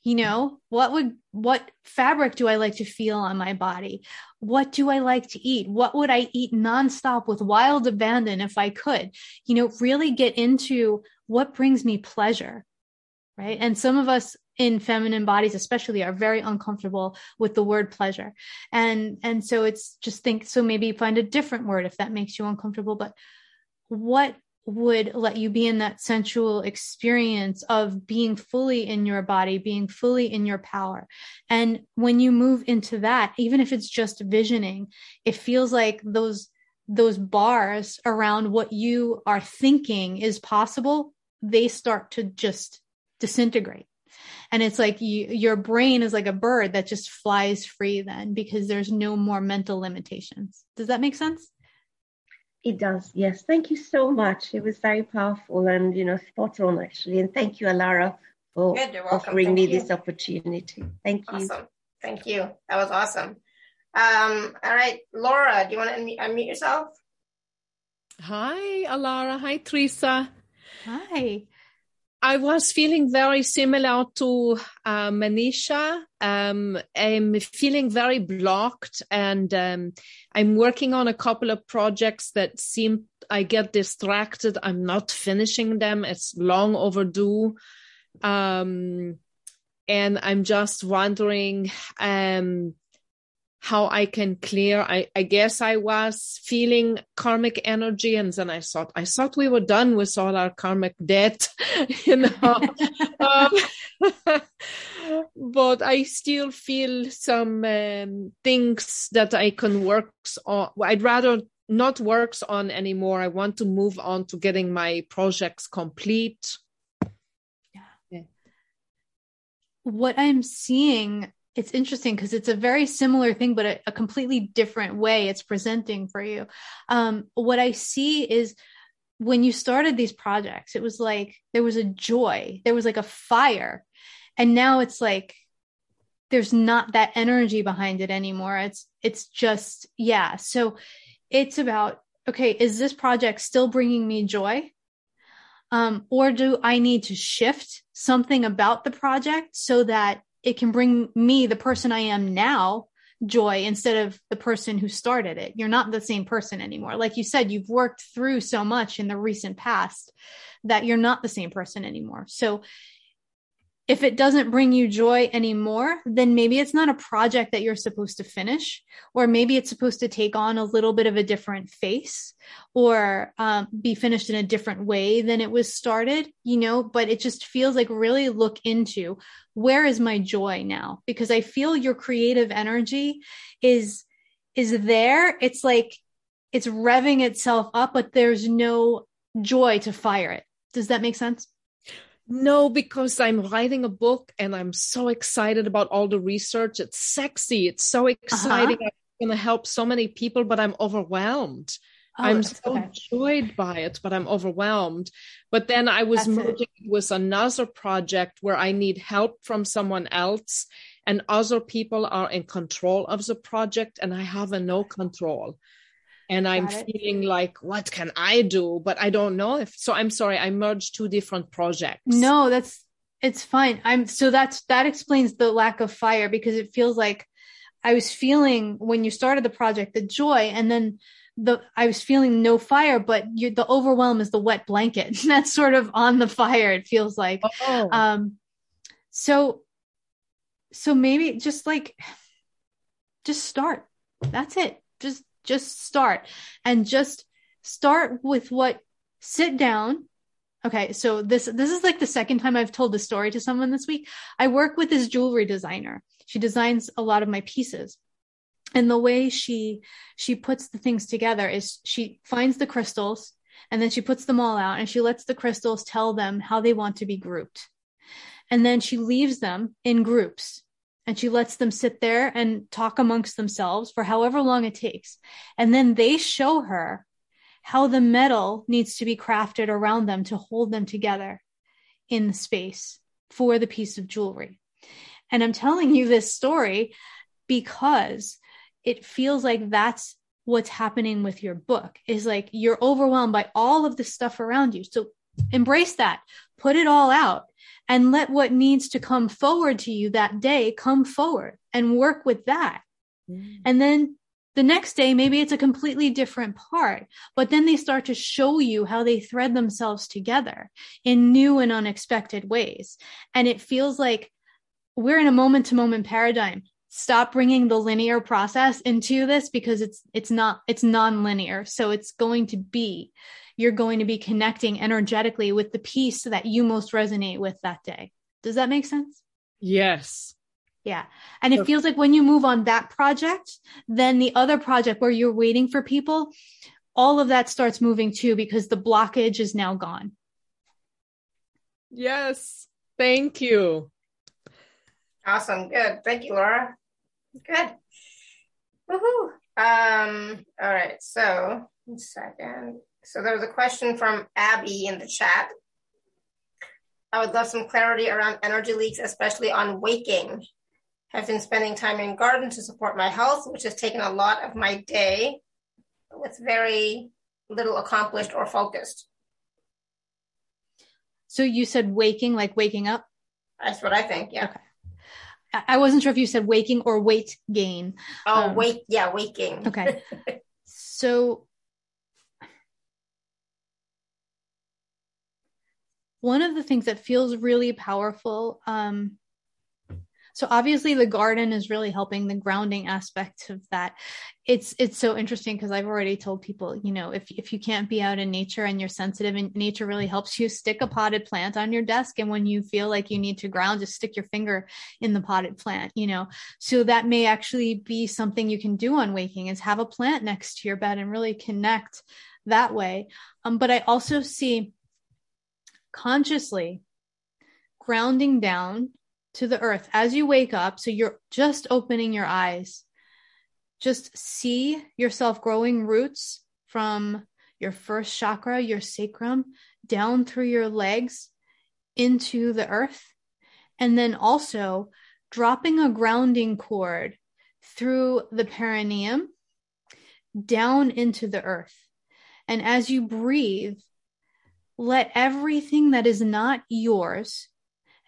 You know, what would, what fabric do I like to feel on my body? What do I like to eat? What would I eat nonstop with wild abandon if I could? You know, really get into what brings me pleasure, right? And some of us in feminine bodies, especially, are very uncomfortable with the word pleasure. And, and so it's just think, so maybe find a different word if that makes you uncomfortable, but what would let you be in that sensual experience of being fully in your body, being fully in your power. And when you move into that, even if it's just visioning, it feels like those, those bars around what you are thinking is possible, they start to just disintegrate. And it's like you, your brain is like a bird that just flies free then, because there's no more mental limitations. Does that make sense? It does. Yes. Thank you so much. It was very powerful and, you know, spot on actually. And thank you, Alara, for offering me this opportunity. Thank you. Awesome. Thank you. That was awesome. Um, all right, Laura, do you want to unmute, unmute yourself? Hi, Alara. Hi, Theresa. Hi. I was feeling very similar to uh, Manisha. Um, I'm feeling very blocked, and um, I'm working on a couple of projects that seem I get distracted. I'm not finishing them. It's long overdue. Um, and I'm just wondering um, how I can clear. I, I guess I was feeling karmic energy, and then I thought, I thought we were done with all our karmic debt. You know, um, but I still feel some um, things that I can work on. I'd rather not work on anymore. I want to move on to getting my projects complete. Yeah. yeah. What I'm seeing, it's interesting because it's a very similar thing, but a, a completely different way it's presenting for you. Um, what I see is, when you started these projects, it was like there was a joy, there was like a fire. And now it's like there's not that energy behind it anymore. It's it's just, yeah. So it's about, okay, is this project still bringing me joy? Um, or do I need to shift something about the project so that it can bring me, the person I am now, joy instead of the person who started it? You're not the same person anymore. Like you said, you've worked through so much in the recent past that you're not the same person anymore. So if it doesn't bring you joy anymore, then maybe it's not a project that you're supposed to finish, or maybe it's supposed to take on a little bit of a different face, or um, be finished in a different way than it was started, you know, but it just feels like really look into, where is my joy now? Because I feel your creative energy is, is there. It's like, it's revving itself up, but there's no joy to fire it. Does that make sense? No, because I'm writing a book and I'm so excited about all the research. It's sexy. It's so exciting. Uh-huh. I'm going to help so many people, but I'm overwhelmed. Oh, I'm so okay. Enjoyed by it, but I'm overwhelmed. But then I was that's merging it with another project where I need help from someone else, and other people are in control of the project and I have a no control. And I'm feeling like, what can I do? But I don't know if, so I'm sorry, I merged two different projects. No, that's, it's fine. I'm, so that's, that explains the lack of fire, because it feels like I was feeling when you started the project, the joy, and then the, I was feeling no fire, but you, the overwhelm is the wet blanket. That's sort of on the fire, it feels like. Oh. Um, so, so maybe just like, just start. That's it. Just, Just start and just start with what, sit down. Okay. So this, this is like the second time I've told this story to someone this week. I work with this jewelry designer. She designs a lot of my pieces, and the way she, she puts the things together is she finds the crystals and then she puts them all out, and she lets the crystals tell them how they want to be grouped. And then she leaves them in groups. And she lets them sit there and talk amongst themselves for however long it takes. And then they show her how the metal needs to be crafted around them to hold them together in the space for the piece of jewelry. And I'm telling you this story because it feels like that's what's happening with your book, is like you're overwhelmed by all of the stuff around you. So embrace that, put it all out. and let what needs to come forward to you that day come forward and work with that. Mm. And then the next day, maybe it's a completely different part, but then they start to show you how they thread themselves together in new and unexpected ways. And it feels like we're in a moment to moment paradigm. Stop bringing the linear process into this, because it's, it's not, it's non-linear. So it's going to be, you're going to be connecting energetically with the piece that you most resonate with that day. Does that make sense? Yes. Yeah. And it feels like when you move on that project, then the other project where you're waiting for people, all of that starts moving too, because the blockage is now gone. Yes. Thank you. Awesome. Good. Thank you, Laura. Good. Woohoo. Um, all right. So one second. So there was a question from Abby in the chat. I would love some clarity around energy leaks, especially on waking. I've been spending time in garden to support my health, which has taken a lot of my day with very little accomplished or focused. So you said waking, like waking up? That's what I think. Yeah. Okay. I wasn't sure if you said waking or weight gain. Oh, um, wait. Yeah. Waking. Okay. So one of the things that feels really powerful, um, so obviously the garden is really helping the grounding aspect of that. It's, it's so interesting because I've already told people, you know, if, if you can't be out in nature and you're sensitive, and nature really helps you, stick a potted plant on your desk. And when you feel like you need to ground, just stick your finger in the potted plant, you know, so that may actually be something you can do on waking, is have a plant next to your bed and really connect that way. Um, but I also see consciously grounding down to the earth as you wake up. So you're just opening your eyes. Just see yourself growing roots from your first chakra, your sacrum, down through your legs into the earth. And then also dropping a grounding cord through the perineum down into the earth. And as you breathe, let everything that is not yours,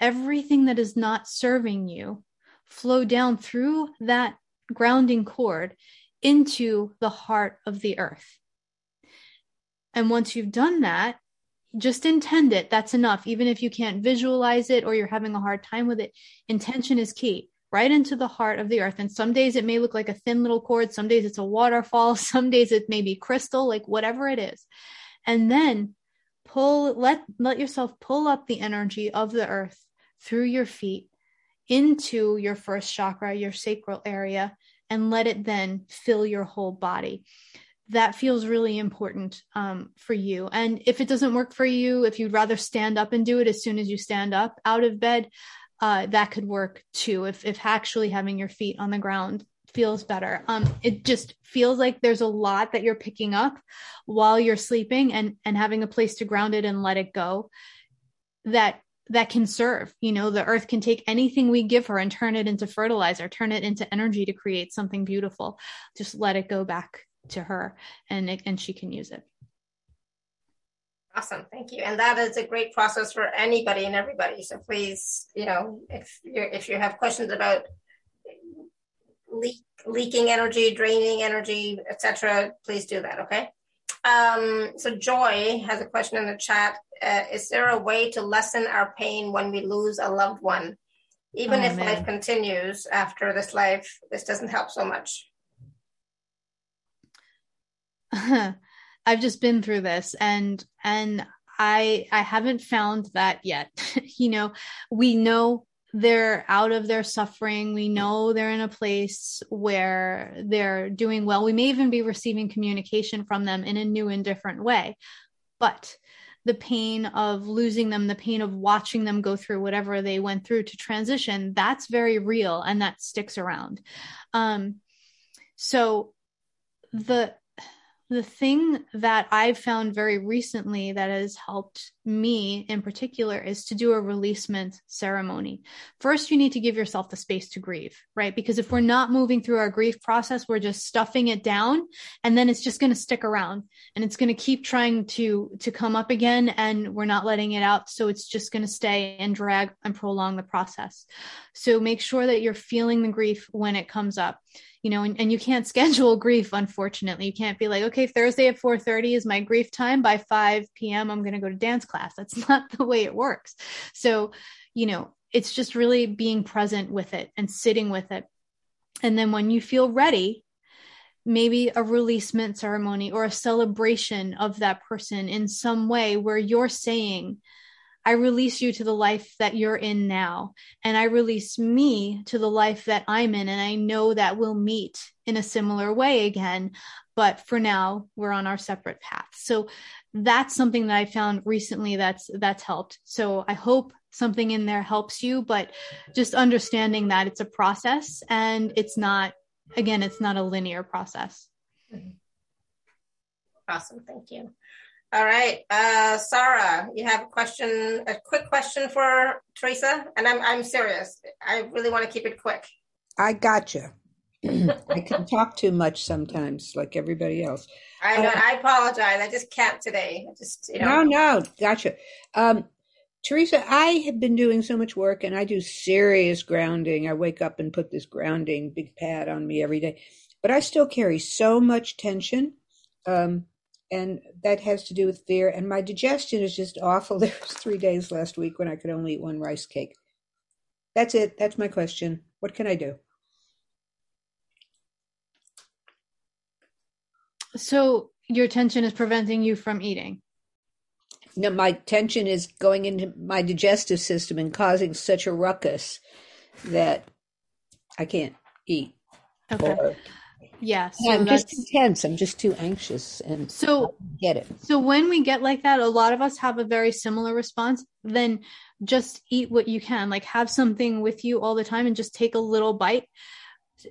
everything that is not serving you, flow down through that grounding cord into the heart of the earth. And once you've done that, just intend it. That's enough. Even if you can't visualize it or you're having a hard time with it, intention is key. Right into the heart of the earth. And some days it may look like a thin little cord. Some days it's a waterfall. Some days it may be crystal, like whatever it is. And then Pull, let, let yourself pull up the energy of the earth through your feet into your first chakra, your sacral area, and let it then fill your whole body. That feels really important um, for you. And if it doesn't work for you, if you'd rather stand up and do it as soon as you stand up out of bed, uh, that could work too. If, if actually having your feet on the ground feels better. Um, it just feels like there's a lot that you're picking up while you're sleeping, and, and having a place to ground it and let it go that, that can serve, you know, the earth can take anything we give her and turn it into fertilizer, turn it into energy to create something beautiful. Just let it go back to her, and it, and she can use it. Awesome. Thank you. And that is a great process for anybody and everybody. So please, you know, if you if you have questions about Leak, leaking energy, draining energy, et cetera, please do that, okay? Um, so Joy has a question in the chat. Uh, is there a way to lessen our pain when we lose a loved one? Even oh, if man. life continues after this life, this doesn't help so much. I've just been through this, and and I I haven't found that yet. You know, we know they're out of their suffering. We know they're in a place where they're doing well. We may even be receiving communication from them in a new and different way, but the pain of losing them, the pain of watching them go through whatever they went through to transition, that's very real. And that sticks around. Um, so the, the thing that I've found very recently that has helped me in particular is to do a releasement ceremony. First, you need to give yourself the space to grieve, right? Because if we're not moving through our grief process, we're just stuffing it down, and then it's just going to stick around and it's going to keep trying to, to come up again, and we're not letting it out. So it's just going to stay and drag and prolong the process. So make sure that you're feeling the grief when it comes up. You know, and, and you can't schedule grief, unfortunately. You can't be like, okay, Thursday at four thirty is my grief time. By five p.m., I'm going to go to dance class. That's not the way it works. So, you know, it's just really being present with it and sitting with it. And then when you feel ready, maybe a releasement ceremony or a celebration of that person in some way where you're saying, I release you to the life that you're in now. And I release me to the life that I'm in. And I know that we'll meet in a similar way again, but for now we're on our separate paths. So that's something that I found recently that's, that's helped. So I hope something in there helps you, but just understanding that it's a process and it's not, again, it's not a linear process. Awesome. Thank you. All right, uh, Sarah, you have a question, a quick question for Theresa, and I'm I'm serious. I really want to keep it quick. I gotcha. I can talk too much sometimes, like everybody else. I know. Um, I apologize. I just can't today. I just you know. No, no, gotcha. Um, Theresa, I have been doing so much work, and I do serious grounding. I wake up and put this grounding big pad on me every day, but I still carry so much tension. Um, And that has to do with fear. And my digestion is just awful. There was three days last week when I could only eat one rice cake. That's it. That's my question. What can I do? So your tension is preventing you from eating? No, my tension is going into my digestive system and causing such a ruckus that I can't eat. Okay. Or, Yeah, so I'm just too tense. I'm just too anxious, and so I get it. So when we get like that, a lot of us have a very similar response. Then just eat what you can, like have something with you all the time, and just take a little bite.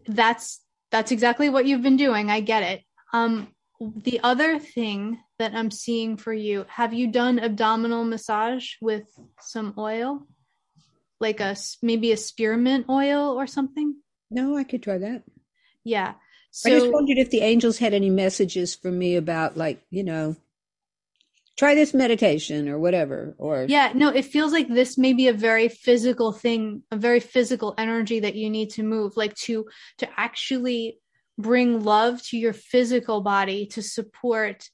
That's that's exactly what you've been doing. I get it. Um, the other thing that I'm seeing for you: have you done abdominal massage with some oil, like a maybe a spearmint oil or something? No, I could try that. Yeah. So, I just wondered if the angels had any messages for me about, like, you know, try this meditation or whatever. Or yeah, no, it feels like this may be a very physical thing, a very physical energy that you need to move, like to to actually bring love to your physical body, to support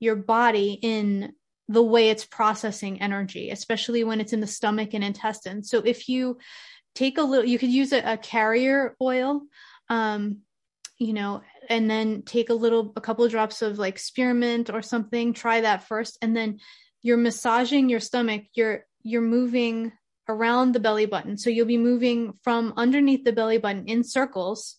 your body in the way it's processing energy, especially when it's in the stomach and intestine. So if you take a little, you could use a, a carrier oil. Um, you know, and then take a little, a couple of drops of like spearmint or something, try that first. And then you're massaging your stomach. You're, you're moving around the belly button. So you'll be moving from underneath the belly button in circles.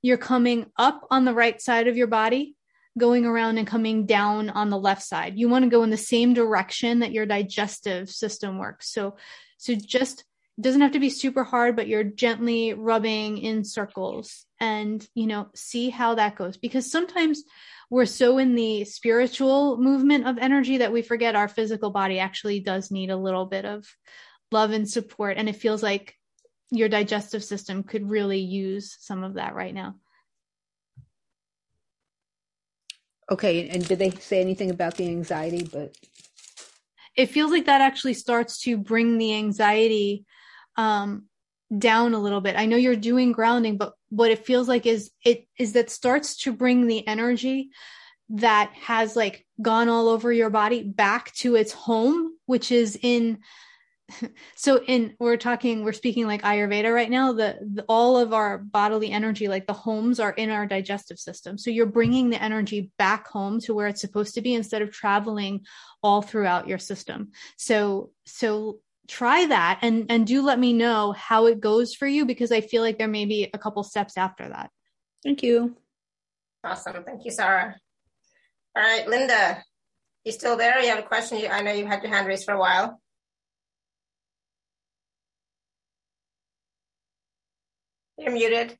You're coming up on the right side of your body, going around and coming down on the left side. You want to go in the same direction that your digestive system works. So, so just it doesn't have to be super hard, but you're gently rubbing in circles and, you know, see how that goes. Because sometimes we're so in the spiritual movement of energy that we forget our physical body actually does need a little bit of love and support. And it feels like your digestive system could really use some of that right now. Okay. And did they say anything about the anxiety? But it feels like that actually starts to bring the anxiety um, down a little bit. I know you're doing grounding, but what it feels like is it is that starts to bring the energy that has like gone all over your body back to its home, which is in, so in, we're talking, we're speaking like Ayurveda right now, the, the all of our bodily energy, like the homes are in our digestive system. So you're bringing the energy back home to where it's supposed to be instead of traveling all throughout your system. So, so try that and, and do let me know how it goes for you, because I feel like there may be a couple steps after that. Thank you. Awesome. Thank you, Sarah. All right, Linda, you still there? You have a question? You, I know you had your hand raised for a while. You're muted.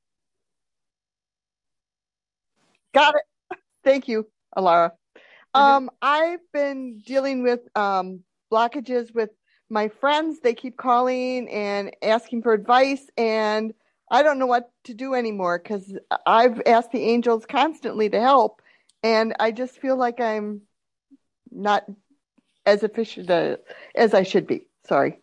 Got it. Thank you. Alara. Mm-hmm. Um, I've been dealing with um, blockages with my friends. They keep calling and asking for advice, and I don't know what to do anymore because I've asked the angels constantly to help, and I just feel like I'm not as efficient as I should be. Sorry.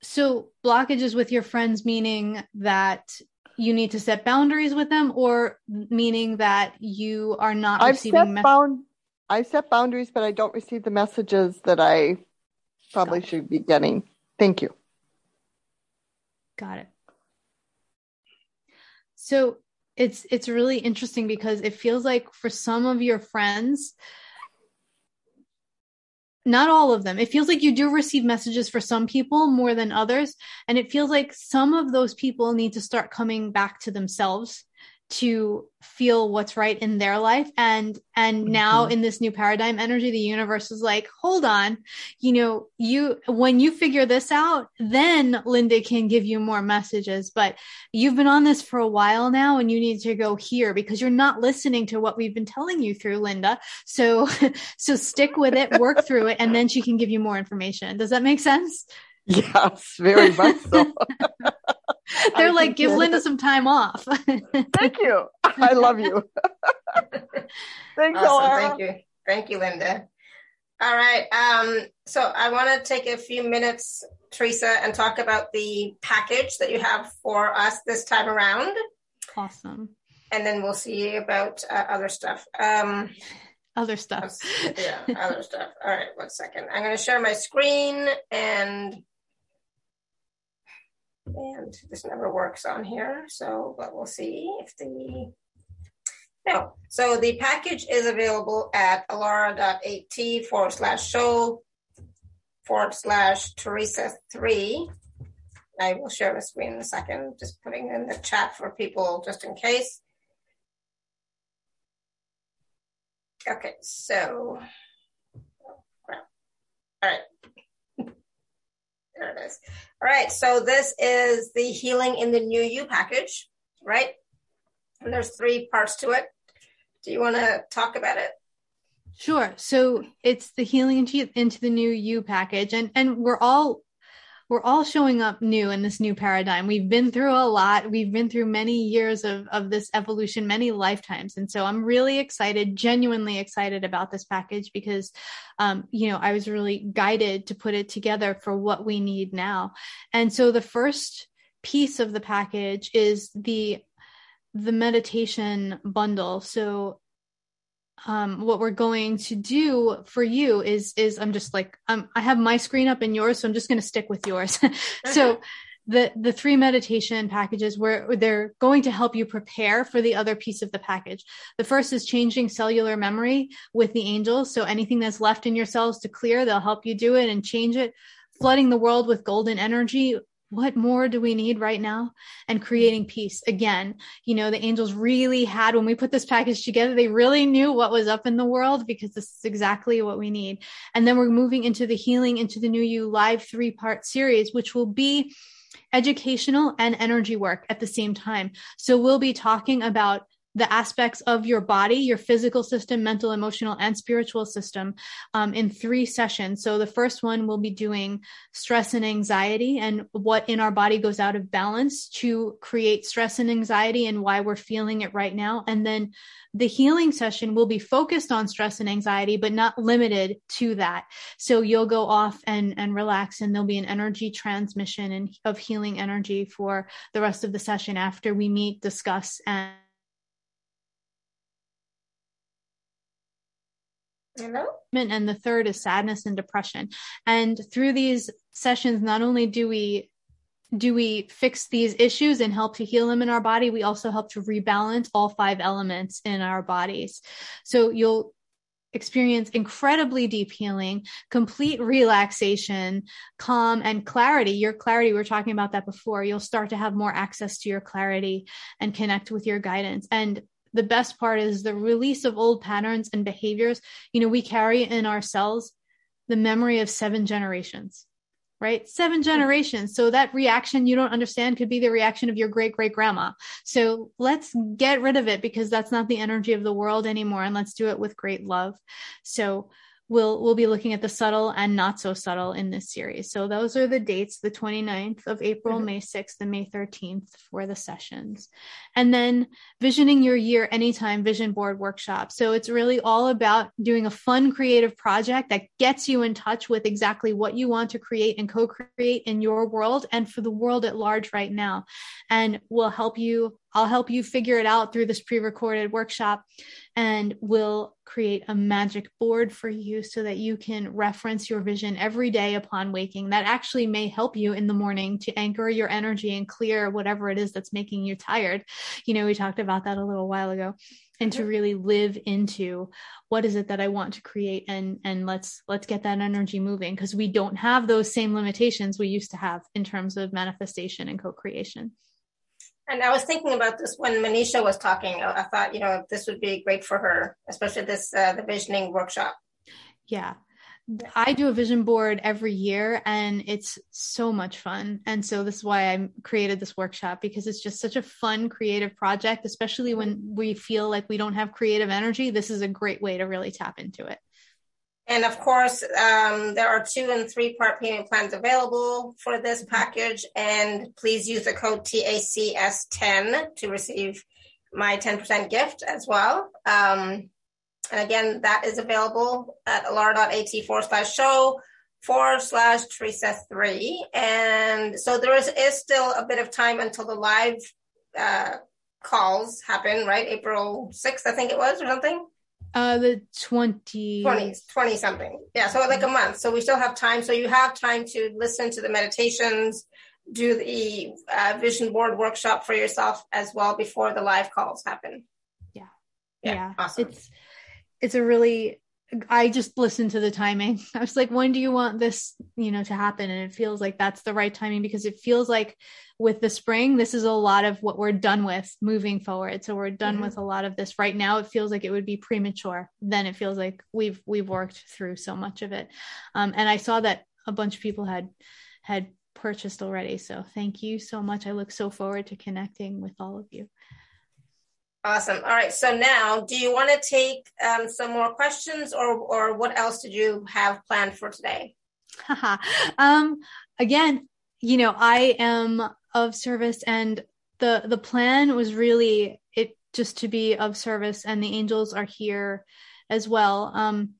So blockages with your friends, meaning that you need to set boundaries with them, or meaning that you are not I've receiving messages? Bound- I set boundaries, but I don't receive the messages that I probably should be getting. Thank you. Got it. So it's it's really interesting because it feels like for some of your friends, not all of them, it feels like you do receive messages for some people more than others. And it feels like some of those people need to start coming back to themselves to feel what's right in their life. And, and mm-hmm. now in this new paradigm energy, the universe is like, hold on, you know, you, when you figure this out, then Linda can give you more messages, but you've been on this for a while now and you need to go here because you're not listening to what we've been telling you through Linda. So, so stick with it, work through it, and then she can give you more information. Does that make sense? Yes, very much so. They're I like, give Linda some time off. Thank you. I love you. Thanks, awesome. Alara. Thank you. Thank you, Linda. All right. Um, so I want to take a few minutes, Theresa, and talk about the package that you have for us this time around. Awesome. And then we'll see about uh, other stuff. Um, other stuff. Yeah, other stuff. All right. One second. I'm going to share my screen and... And this never works on here, so but we'll see if the no. So the package is available at alara.at forward slash show forward slash Theresa three. I will share the screen in a second, just putting in the chat for people just in case. Okay, so all right. There it is. All right. So this is the Healing in the New You package, right? And there's three parts to it. Do you want to talk about it? Sure. So it's the Healing into, into the New You package. And, and we're all, we're all showing up new in this new paradigm. We've been through a lot. We've been through many years of, of this evolution, many lifetimes. And so I'm really excited, genuinely excited about this package because, um, you know, I was really guided to put it together for what we need now. And so the first piece of the package is the, the meditation bundle. So Um, what we're going to do for you is, is I'm just like, um, I have my screen up and yours, so I'm just going to stick with yours. So the, the three meditation packages where they're going to help you prepare for the other piece of the package. The first is changing cellular memory with the angels. So anything that's left in your cells to clear, they'll help you do it and change it. Flooding the world with golden energy. What more do we need right now? And creating peace. Again, you know, the angels really had, when we put this package together, they really knew what was up in the world because this is exactly what we need. And then we're moving into the Healing into the New You live three part series, which will be educational and energy work at the same time. So we'll be talking about the aspects of your body, your physical system, mental, emotional, and spiritual system, um, in three sessions. So the first one we'll be doing stress and anxiety and what in our body goes out of balance to create stress and anxiety and why we're feeling it right now. And then the healing session will be focused on stress and anxiety, but not limited to that. So you'll go off and, and relax, and there'll be an energy transmission and of healing energy for the rest of the session after we meet, discuss, and Hello? And the third is sadness and depression. And through these sessions, not only do we do we fix these issues and help to heal them in our body, we also help to rebalance all five elements in our bodies. So you'll experience incredibly deep healing, complete relaxation, calm, and clarity. Your clarity, we were talking about that before. You'll start to have more access to your clarity and connect with your guidance. And the best part is the release of old patterns and behaviors. You know, we carry in ourselves the memory of seven generations. right? Seven generations. So that reaction you don't understand could be the reaction of your great, great grandma. So let's get rid of it, because that's not the energy of the world anymore. And let's do it with great love. So we'll, we'll be looking at the subtle and not so subtle in this series. So those are the dates, the twenty-ninth of April, mm-hmm. May sixth, and May thirteenth for the sessions. And then visioning your year anytime vision board workshop. So it's really all about doing a fun, creative project that gets you in touch with exactly what you want to create and co-create in your world and for the world at large right now. And we'll help you I'll help you figure it out through this pre-recorded workshop, and we'll create a magic board for you so that you can reference your vision every day upon waking. That actually may help you in the morning to anchor your energy and clear whatever it is that's making you tired. You know, we talked about that a little while ago, and to really live into what is it that I want to create, and, and let's, let's get that energy moving, because we don't have those same limitations we used to have in terms of manifestation and co-creation. And I was thinking about this when Manisha was talking. I thought, you know, this would be great for her, especially this, uh, the visioning workshop. Yeah. I do a vision board every year, and it's so much fun. And so this is why I created this workshop, because it's just such a fun, creative project, especially when we feel like we don't have creative energy. This is a great way to really tap into it. And of course, um, there are two and three part payment plans available for this package. And please use the code T A C S ten to receive my ten percent gift as well. Um, and again, that is available at alara.at forward slash show forward slash Theresa three. And so there is, is still a bit of time until the live uh, calls happen, right? April sixth, I think it was, or something. Uh, the twenty, twenty, twenty something. Yeah. So like a month. So we still have time. So you have time to listen to the meditations, do the uh, vision board workshop for yourself as well before the live calls happen. Yeah. Yeah. yeah. Awesome. It's, it's a really, I just listened to the timing. I was like, when do you want this, you know, to happen? And it feels like that's the right timing, because it feels like with the spring, this is a lot of what we're done with moving forward. So we're done mm-hmm. with a lot of this right now. It feels like it would be premature. Then it feels like we've, we've worked through so much of it. Um, and I saw that a bunch of people had, had purchased already. So thank you so much. I look so forward to connecting with all of you. Awesome. All right. So now, do you want to take um, some more questions, or, or what else did you have planned for today? um, again, you know, I am of service, and the, the plan was really it just to be of service, and the angels are here as well. Um,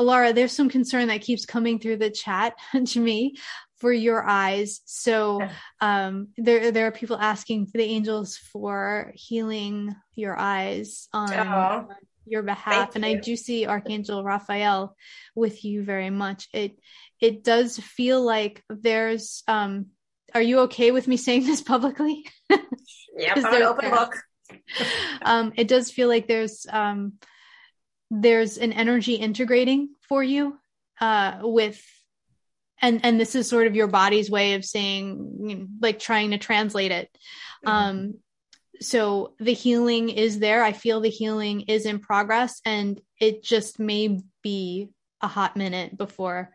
Alara, there's some concern that keeps coming through the chat to me for your eyes. So, um, there, there are people asking for the angels for healing your eyes on oh, your behalf. And you. I do see Archangel Raphael with you very much. It, it does feel like there's, um, are you okay with me saying this publicly? Yeah, I'm an open book. um, it does feel like there's um, there's an energy integrating for you uh, with, and and this is sort of your body's way of saying, you know, like trying to translate it. Mm-hmm. Um, so the healing is there. I feel the healing is in progress, and it just may be a hot minute before,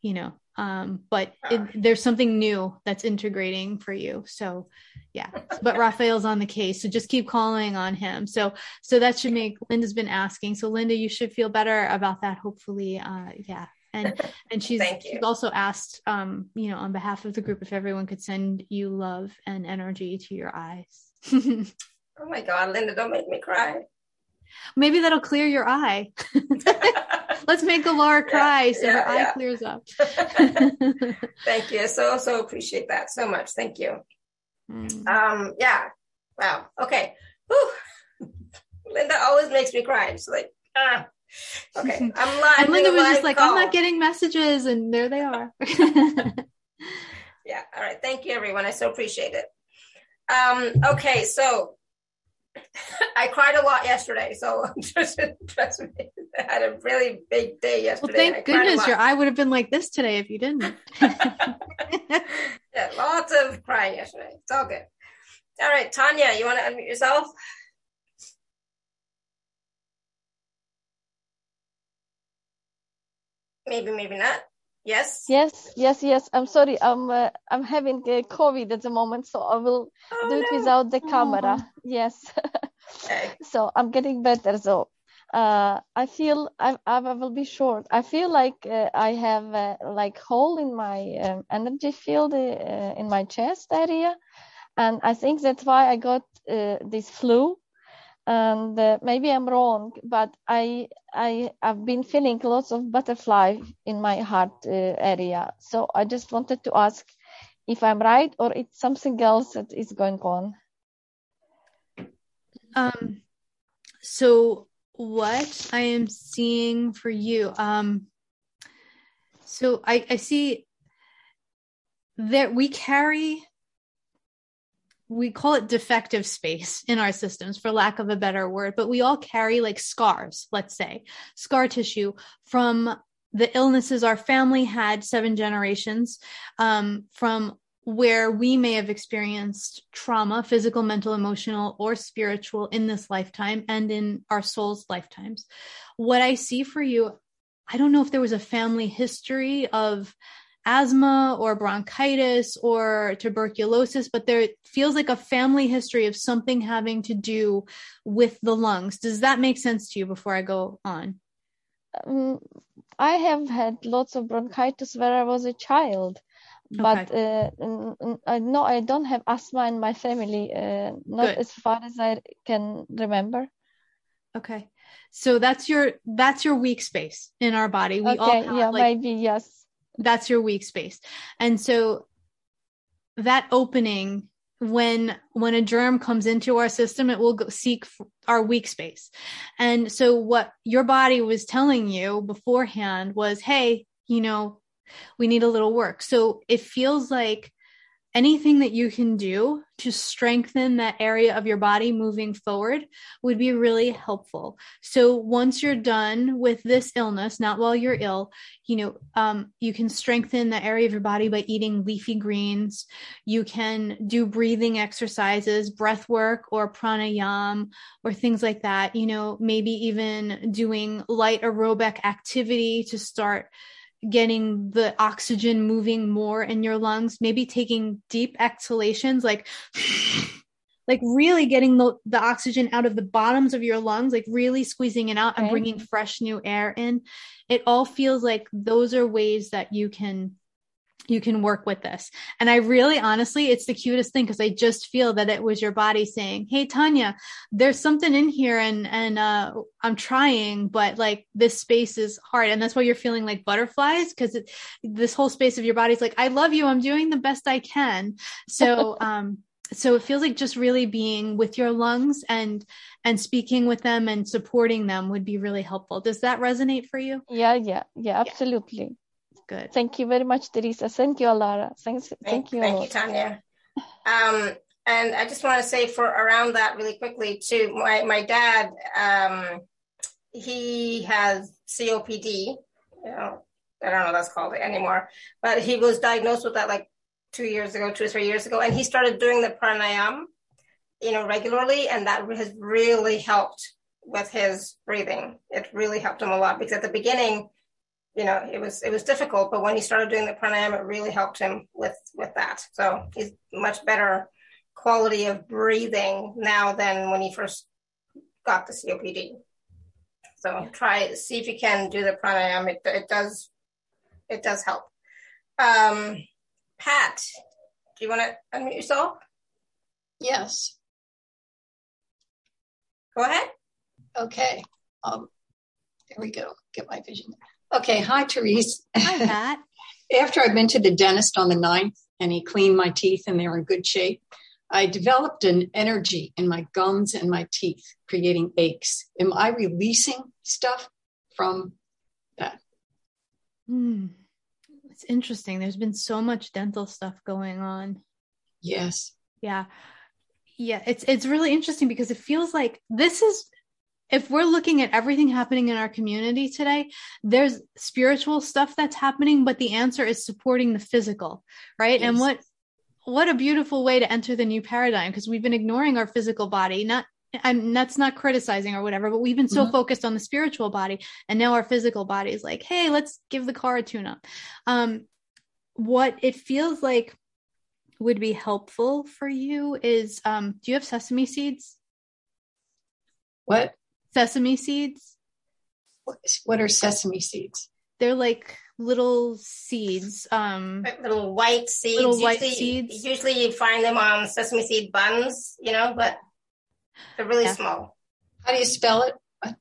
you know. Um, but it, there's something new that's integrating for you. So yeah, but Raphael's on the case. So just keep calling on him. So, so that should make, Linda's been asking. So Linda, you should feel better about that. Hopefully. Uh, yeah. And, and she's, she's also asked, um, you know, on behalf of the group, if everyone could send you love and energy to your eyes. Oh my God, Linda, don't make me cry. Maybe that'll clear your eye. Let's make Alara cry yeah, so yeah, her yeah. eye clears up. Thank you. So, so appreciate that so much. Thank you. Mm. Um, yeah. Wow. Okay. Whew. Linda always makes me cry. She's like, ah. Okay. I'm live. And Linda was just like, call. I'm not getting messages. And there they are. Yeah. All right. Thank you, everyone. I so appreciate it. Um, okay. So, I cried a lot yesterday, so just trust me. I had a really big day yesterday. Well, thank goodness your eye would have been like this today if you didn't. Yeah, lots of crying yesterday. It's all good. All right, Tanya, you want to unmute yourself? Maybe, maybe not. Yes. Yes, yes, yes. I'm sorry. I'm uh, I'm having uh, COVID at the moment, so I will oh, do it no. without the camera. Oh. Yes. Okay. So I'm getting better. So uh, I feel I I will be short. I feel like uh, I have uh, like hole in my um, energy field uh, in my chest area, and I think that's why I got uh, this flu. And uh, maybe I'm wrong, but I I have been feeling lots of butterfly in my heart uh, area. So I just wanted to ask if I'm right or it's something else that is going on. Um. So what I am seeing for you, um. So I I see that we carry. We call it defective space in our systems, for lack of a better word, but we all carry like scars, let's say, scar tissue from the illnesses our family had seven generations, um, from where we may have experienced trauma, physical, mental, emotional, or spiritual in this lifetime and in our soul's lifetimes. What I see for you, I don't know if there was a family history of asthma or bronchitis or tuberculosis, but there feels like a family history of something having to do with the lungs. Does that make sense to you before I go on? Um, I have had lots of bronchitis where I was a child, but okay. uh, I, no, I don't have asthma in my family, uh, not Good. as far as I can remember. Okay. So that's your, that's your weak space in our body. We okay, all have, yeah, like, maybe, yes. That's your weak space. And so that opening, when, when a germ comes into our system, it will go seek our weak space. And so what your body was telling you beforehand was, hey, you know, we need a little work. So it feels like anything that you can do to strengthen that area of your body moving forward would be really helpful. So once you're done with this illness, not while you're ill, you know, um, you can strengthen the area of your body by eating leafy greens. You can do breathing exercises, breath work or pranayama or things like that. You know, maybe even doing light aerobic activity to start getting the oxygen moving more in your lungs, maybe taking deep exhalations, like, like really getting the, the oxygen out of the bottoms of your lungs, like really squeezing it out okay. and bringing fresh new air in. It all feels like those are ways that you can, you can work with this. And I really, honestly, it's the cutest thing, because I just feel that it was your body saying, hey, Tanya, there's something in here and, and, uh, I'm trying, but like this space is hard. And that's why you're feeling like butterflies, because this whole space of your body's like, I love you. I'm doing the best I can. So, um, so it feels like just really being with your lungs and, and speaking with them and supporting them would be really helpful. Does that resonate for you? Yeah. Yeah. Yeah, absolutely. Yeah. Good. Thank you very much, Theresa. Thank you, Alara. Thanks. Thank, thank you. Thank you, Tanya. Um, and I just want to say for around that really quickly too, my, my dad, um, he has C O P D. You know, I don't know what that's called anymore, but he was diagnosed with that like two years ago, two or three years ago. And he started doing the pranayama, you know, regularly. And that has really helped with his breathing. It really helped him a lot, because at the beginning, you know, it was, it was difficult, but when he started doing the pranayama, it really helped him with, with that. So he's much better quality of breathing now than when he first got the C O P D. So try, see if you can do the pranayama. It, it does, it does help. Um, Pat, do you want to unmute yourself? Yes. Go ahead. Okay. Um, there we go. Get my vision. Okay. Hi, Theresa. Hi, Pat. After I've been to the dentist on the ninth and he cleaned my teeth and they were in good shape, I developed an energy in my gums and my teeth, creating aches. Am I releasing stuff from that? Hmm. It's interesting. There's been so much dental stuff going on. Yes. Yeah. Yeah. It's, it's really interesting, because it feels like this is, if we're looking at everything happening in our community today, there's spiritual stuff that's happening, but the answer is supporting the physical, right? Yes. And what, what a beautiful way to enter the new paradigm, because we've been ignoring our physical body, not and that's not criticizing or whatever, but we've been so mm-hmm. focused on the spiritual body, and now our physical body is like, hey, let's give the car a tune up. Um, what it feels like would be helpful for you is, um, do you have sesame seeds? What? Sesame seeds. What, what are sesame seeds? They're like little seeds. Um, little white seeds. Little white usually, seeds. Usually you find them on sesame seed buns, you know, but they're really yeah. small. How do you spell it?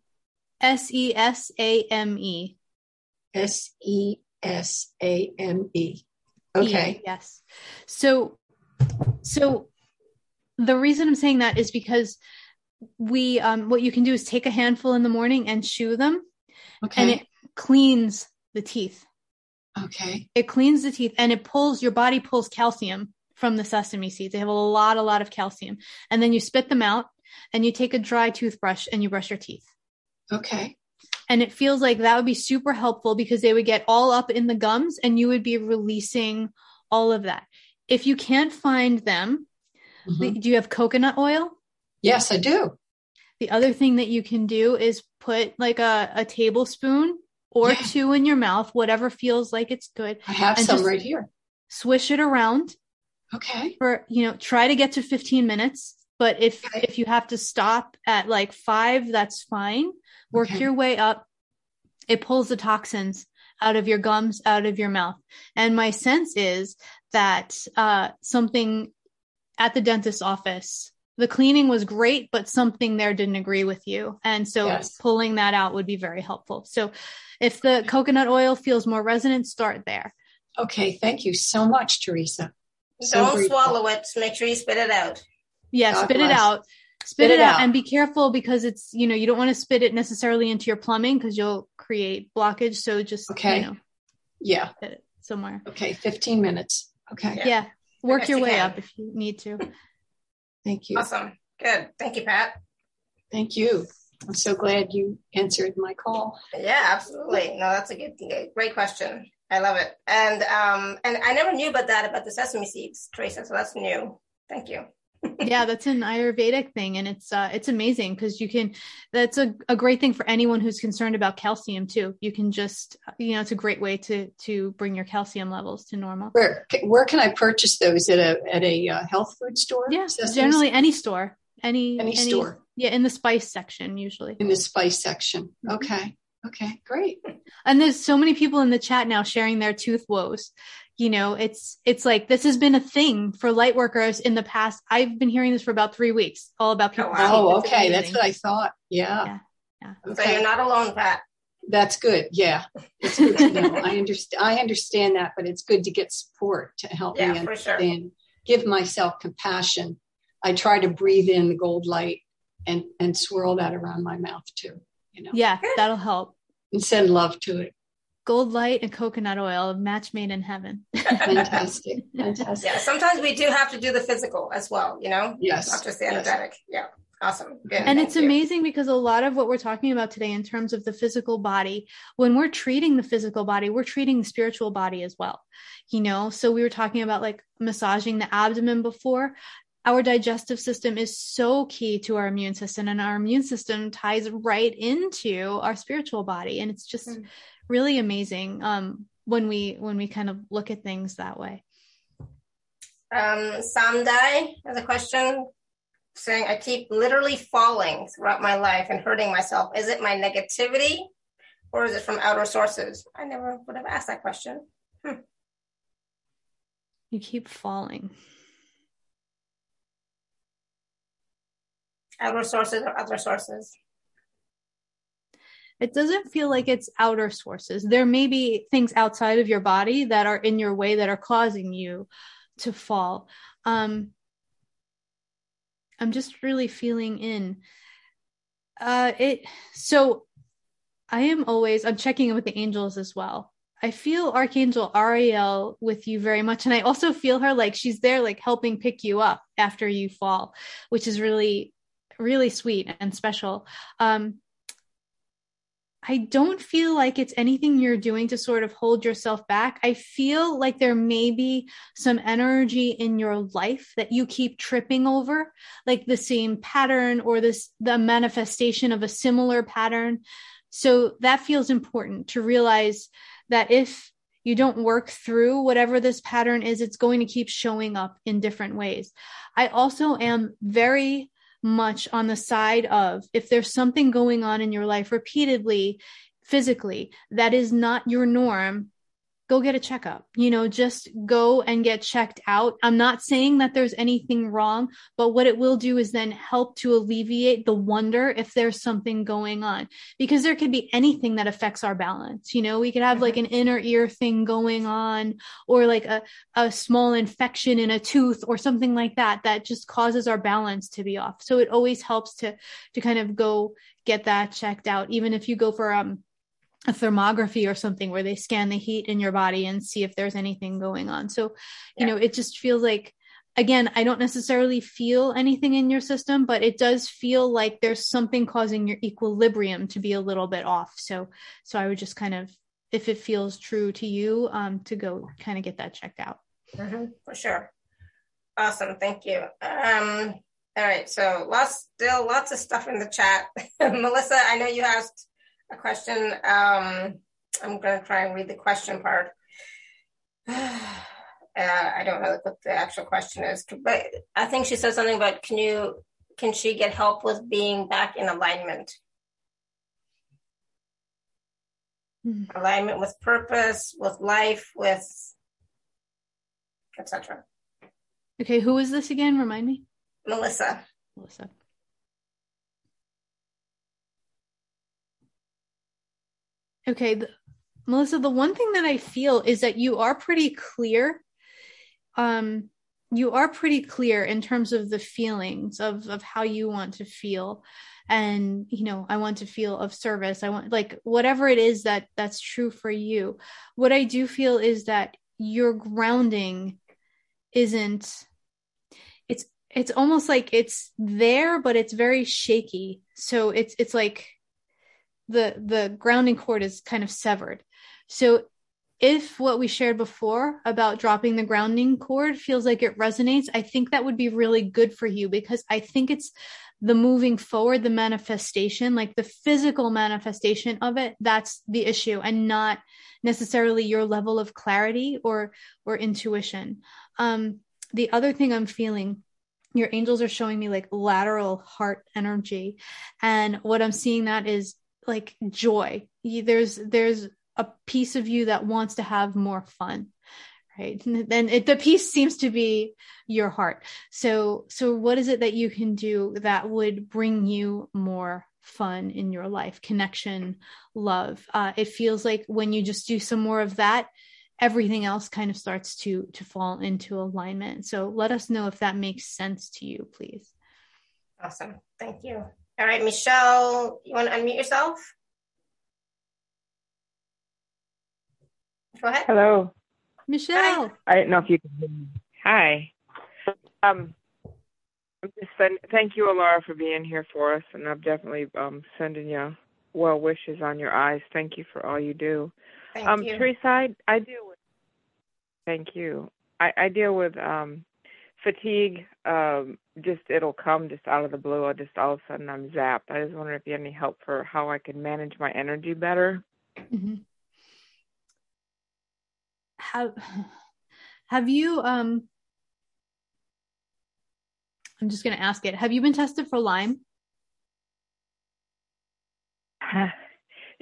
S E S A M E. S E S A M E. Okay. E, yes. So, so the reason I'm saying that is because we, um, what you can do is take a handful in the morning and chew them. Okay. And it cleans the teeth. Okay. It cleans the teeth, and it pulls, your body pulls calcium from the sesame seeds. They have a lot, a lot of calcium. And then you spit them out and you take a dry toothbrush and you brush your teeth. Okay. And it feels like that would be super helpful, because they would get all up in the gums and you would be releasing all of that. If you can't find them, mm-hmm. do you have coconut oil? Yes, I do. The other thing that you can do is put like a, a tablespoon or yeah. two in your mouth, whatever feels like it's good. I have some right here. Swish it around. Okay. For, you know, try to get to fifteen minutes. But if, okay. if you have to stop at like five, that's fine. Work okay. your way up. It pulls the toxins out of your gums, out of your mouth. And my sense is that uh, something at the dentist's office, the cleaning was great, but something there didn't agree with you. And so yes. pulling that out would be very helpful. So if the okay. coconut oil feels more resonant, start there. Okay. Thank you so much, Theresa. So Don't grateful. swallow it. Make sure you spit it out. Yeah, God spit bless. it out, spit, spit it out, out, and be careful, because it's, you know, you don't want to spit it necessarily into your plumbing, because you'll create blockage. So just, okay. you know, yeah, spit it somewhere. Okay. fifteen minutes. Okay. Yeah. yeah. Work okay, your way can. up if you need to. Thank you. Awesome. Good. Thank you, Pat. Thank you. I'm so glad you answered my call. Yeah, absolutely. No, that's a good thing. Great question. I love it. And, um, and I never knew about that, about the sesame seeds, Theresa. So that's new. Thank you. Yeah, that's an Ayurvedic thing. And it's, uh, it's amazing, because you can, that's a, a great thing for anyone who's concerned about calcium too. You can just, you know, it's a great way to, to bring your calcium levels to normal. Where, where can I purchase those? At a, at a uh, health food store? Yeah, Systems? generally any store, any, any, any store. Yeah. In the spice section, usually in the spice section. Mm-hmm. Okay. Okay, great. And there's so many people in the chat now sharing their tooth woes. You know, it's, it's like, this has been a thing for light workers in the past. I've been hearing this for about three weeks, all about people. Oh, wow. oh okay. That's what I thought. Yeah. yeah. yeah. Okay. So you're not alone, Pat. That's good. Yeah. It's good to know. I understand. I understand that, but it's good to get support to help yeah, me understand, sure. give myself compassion. I try to breathe in the gold light and, and swirl that around my mouth too. You know? Yeah, that'll help. And send love to it. Gold light and coconut oil, a match made in heaven. Fantastic. Fantastic. Yeah, sometimes we do have to do the physical as well, you know? Yes. Not just the energetic. Yes. Yeah. Awesome. Good. And Thank it's you. amazing, because a lot of what we're talking about today in terms of the physical body, when we're treating the physical body, we're treating the spiritual body as well. You know, so we were talking about like massaging the abdomen before. Our digestive system is so key to our immune system, and our immune system ties right into our spiritual body. And it's just mm. really amazing um, when we, when we kind of look at things that way. Um, Samdai has a question saying, I keep literally falling throughout my life and hurting myself. Is it my negativity, or is it from outer sources? I never would have asked that question. Hmm. You keep falling. Outer sources or other sources? It doesn't feel like it's outer sources. There may be things outside of your body that are in your way that are causing you to fall. Um, I'm just really feeling in. Uh, it. So I am always, I'm checking in with the angels as well. I feel Archangel Ariel with you very much. And I also feel her like she's there, like helping pick you up after you fall, which is really really sweet and special. Um, I don't feel like it's anything you're doing to sort of hold yourself back. I feel like there may be some energy in your life that you keep tripping over, like the same pattern or this, the manifestation of a similar pattern. So that feels important to realize that if you don't work through whatever this pattern is, it's going to keep showing up in different ways. I also am very much on the side of, if there's something going on in your life repeatedly, physically, that is not your norm, go get a checkup, you know, just go and get checked out. I'm not saying that there's anything wrong, but what it will do is then help to alleviate the wonder if there's something going on, because there could be anything that affects our balance. You know, we could have like an inner ear thing going on, or like a, a small infection in a tooth or something like that, that just causes our balance to be off. So it always helps to, to kind of go get that checked out. Even if you go for, um, a thermography or something where they scan the heat in your body and see if there's anything going on. So, you yeah. know, it just feels like, again, I don't necessarily feel anything in your system, but it does feel like there's something causing your equilibrium to be a little bit off. So, so I would just kind of, if it feels true to you, um, to go kind of get that checked out. Mm-hmm, for sure. Awesome. Thank you. Um, all right. So lots, still lots of stuff in the chat. Melissa, I know you asked a question. Um, I'm going to try and read the question part. Uh, I don't know what the actual question is, but I think she said something about, can you, can she get help with being back in alignment? Mm-hmm. Alignment with purpose, with life, with et cetera. Okay. Who is this again? Remind me. Melissa. Melissa. Okay, the, Melissa, the one thing that I feel is that you are pretty clear. Um, you are pretty clear in terms of the feelings of, of how you want to feel. And, you know, I want to feel of service. I want, like, whatever it is that that's true for you. What I do feel is that your grounding isn't, it's, it's almost like it's there, but it's very shaky. So it's, it's like, the the grounding cord is kind of severed. So if what we shared before about dropping the grounding cord feels like it resonates, I think that would be really good for you, because I think it's the moving forward, the manifestation, like the physical manifestation of it, that's the issue, and not necessarily your level of clarity or or intuition. Um, the other thing I'm feeling, your angels are showing me like lateral heart energy. And what I'm seeing that is like joy. There's, there's a piece of you that wants to have more fun, right? And then it, the piece seems to be your heart. So, so what is it that you can do that would bring you more fun in your life? Connection, love. Uh, it feels like when you just do some more of that, everything else kind of starts to, to fall into alignment. So let us know if that makes sense to you, please. Awesome. Thank you. All right, Michelle, you want to unmute yourself? Go ahead. Hello. Michelle. Hi. I didn't know if you could hear me. Hi. Um, I'm just send, thank you, Alara, for being here for us, and I'm definitely um, sending you well wishes on your eyes. Thank you for all you do. Thank um, you. Theresa, I, I deal with, thank you. I, I deal with um, fatigue, um, just it'll come just out of the blue. I just all of a sudden I'm zapped. I just wonder if you had any help for how I can manage my energy better. Mm-hmm. Have Have you? Um, I'm just going to ask it. Have you been tested for Lyme?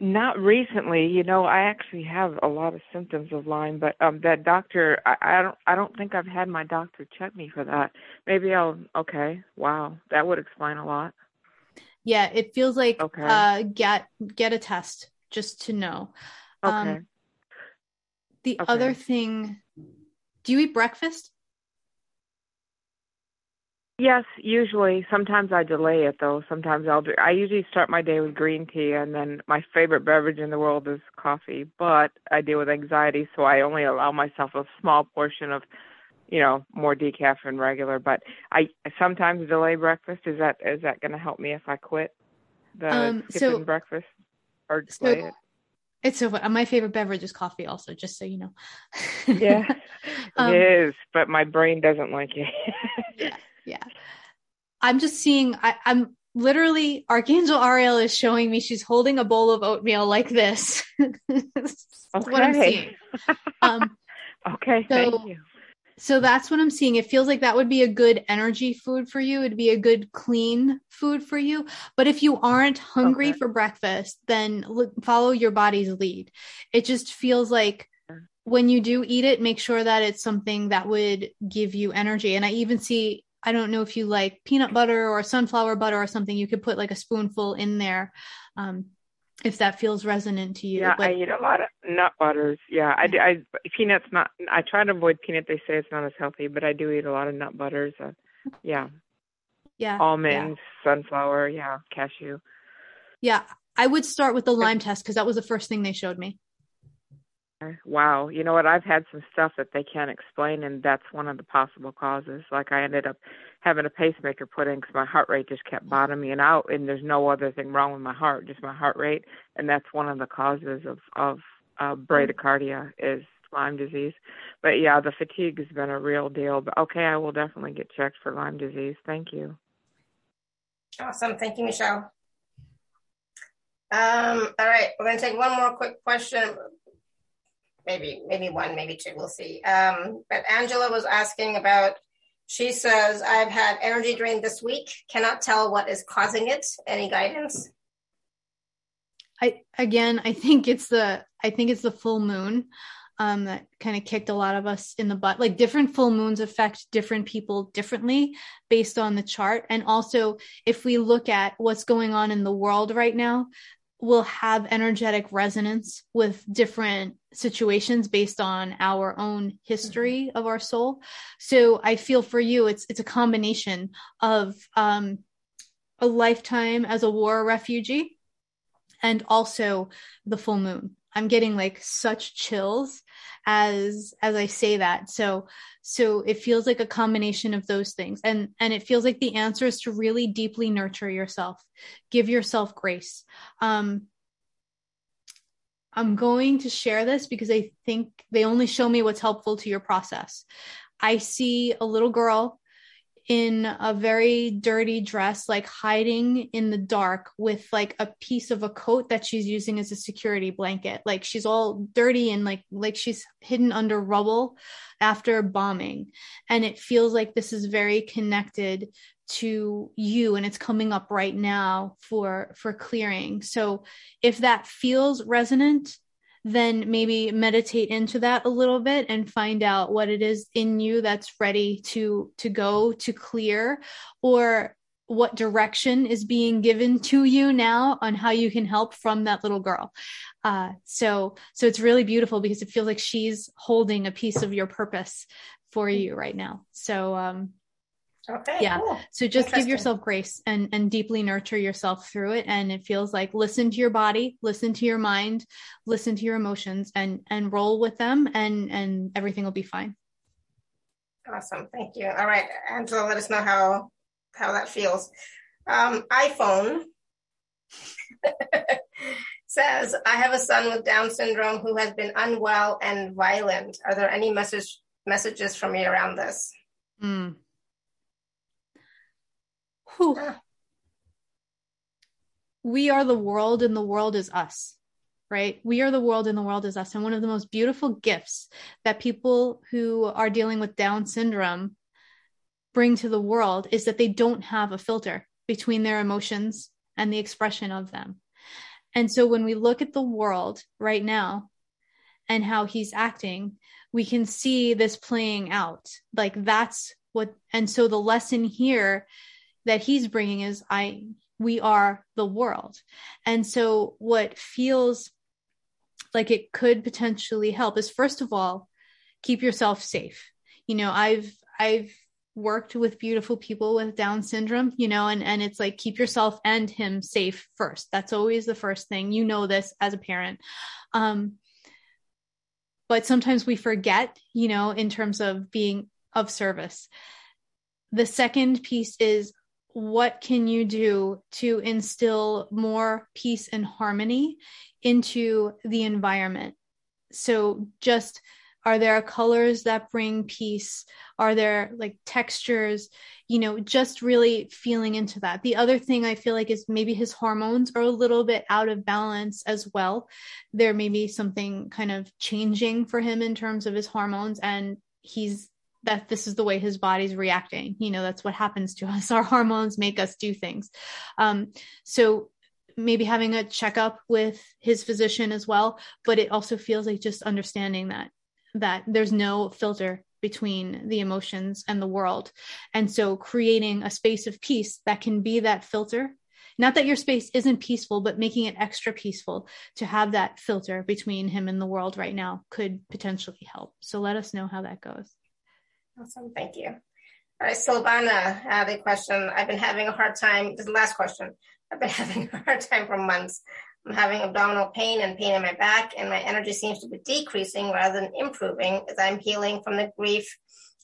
Not recently. You know, I actually have a lot of symptoms of Lyme, but um, that doctor, I, I don't, I don't think I've had my doctor check me for that. Maybe I'll, okay. Wow. That would explain a lot. Yeah. It feels like, okay. uh, get, get a test just to know. Okay. Um, the okay. other thing, do you eat breakfast? Yes, usually. Sometimes I delay it, though. Sometimes I'll do. I usually start my day with green tea, and then my favorite beverage in the world is coffee. But I deal with anxiety, so I only allow myself a small portion of, you know, more decaf than regular. But I sometimes delay breakfast. Is that is that going to help me if I quit the um, skipping so breakfast? or display so, it. It's so fun. My favorite beverage is coffee also, just so you know. Yeah, um, it is, but my brain doesn't like it. yeah, yeah. I'm just seeing, I, I'm literally, Archangel Ariel is showing me she's holding a bowl of oatmeal like this. That's okay. What I'm seeing. Um, okay, so, thank you. So that's what I'm seeing. It feels like that would be a good energy food for you. It'd be a good clean food for you. But if you aren't hungry okay. for breakfast, then l- follow your body's lead. It just feels like when you do eat it, make sure that it's something that would give you energy. And I even see, I don't know if you like peanut butter or sunflower butter or something, you could put like a spoonful in there. Um, if that feels resonant to you. Yeah, but I eat a lot of nut butters. Yeah, I, I peanuts not. I try to avoid peanut. They say it's not as healthy, but I do eat a lot of nut butters. Uh, yeah, yeah, almonds, yeah. sunflower, yeah, cashew. Yeah, I would start with the lime test because that was the first thing they showed me. Wow, you know what? I've had some stuff that they can't explain, and that's one of the possible causes. Like I ended up having a pacemaker put in because my heart rate just kept bottoming out, and there's no other thing wrong with my heart, just my heart rate, and that's one of the causes of of uh, bradycardia is Lyme disease. But yeah, the fatigue has been a real deal. But okay, I will definitely get checked for Lyme disease. Thank you. Awesome, thank you, Michelle. Um, all right, we're going to take one more quick question. Maybe, maybe one, maybe two, we'll see. Um, but Angela was asking about, she says, I've had energy drain this week. Cannot tell what is causing it. Any guidance? I, again, I think it's the, I think it's the full moon um, that kind of kicked a lot of us in the butt. Like different full moons affect different people differently based on the chart. And also if we look at what's going on in the world right now, we'll have energetic resonance with different situations based on our own history of our soul. So I feel for you, it's it's a combination of um, a lifetime as a war refugee and also the full moon. I'm getting like such chills as as I say that. So so it feels like a combination of those things. And and it feels like the answer is to really deeply nurture yourself. Give yourself grace. Um, I'm going to share this because I think they only show me what's helpful to your process. I see a little girl in a very dirty dress, like hiding in the dark with like a piece of a coat that she's using as a security blanket. Like she's all dirty and like, like she's hidden under rubble after bombing. And it feels like this is very connected to you and it's coming up right now for, for clearing. So if that feels resonant, then maybe meditate into that a little bit and find out what it is in you that's ready to, to go to clear, or what direction is being given to you now on how you can help from that little girl. Uh, so, so it's really beautiful because it feels like she's holding a piece of your purpose for you right now. So, um, Okay, yeah. Cool. So just give yourself grace and, and deeply nurture yourself through it. And it feels like listen to your body, listen to your mind, listen to your emotions and, and roll with them and, and everything will be fine. Awesome. Thank you. All right, Angela, let us know how, how that feels. Um, iPhone says, I have a son with Down syndrome who has been unwell and violent. Are there any message messages from me around this? Hmm. Whew. We are the world and the world is us, right? We are the world and the world is us. And one of the most beautiful gifts that people who are dealing with Down syndrome bring to the world is that they don't have a filter between their emotions and the expression of them. And so when we look at the world right now and how he's acting, we can see this playing out. Like that's what, and so the lesson here that he's bringing is I, we are the world. And so what feels like it could potentially help is, first of all, keep yourself safe. You know, I've, I've worked with beautiful people with Down syndrome, you know, and, and it's like, keep yourself and him safe first. That's always the first thing, you know, this as a parent. Um, but sometimes we forget, you know, in terms of being of service. The second piece is, what can you do to instill more peace and harmony into the environment? So just, are there colors that bring peace? Are there like textures, you know, just really feeling into that. The other thing I feel like is maybe his hormones are a little bit out of balance as well. There may be something kind of changing for him in terms of his hormones, and he's, that this is the way his body's reacting. You know, that's what happens to us. Our hormones make us do things. Um, so maybe having a checkup with his physician as well, but it also feels like just understanding that, that there's no filter between the emotions and the world. And so creating a space of peace that can be that filter, not that your space isn't peaceful, but making it extra peaceful to have that filter between him and the world right now could potentially help. So let us know how that goes. Awesome. Thank you. All right. Silvana had a question. I've been having a hard time. This is the last question. I've been having a hard time for months. I'm having abdominal pain and pain in my back, and my energy seems to be decreasing rather than improving as I'm healing from the grief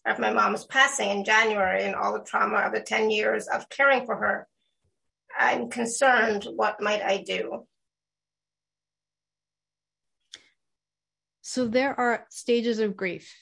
of my mom's passing in January and all the trauma of the ten years of caring for her. I'm concerned. What might I do? So there are stages of grief.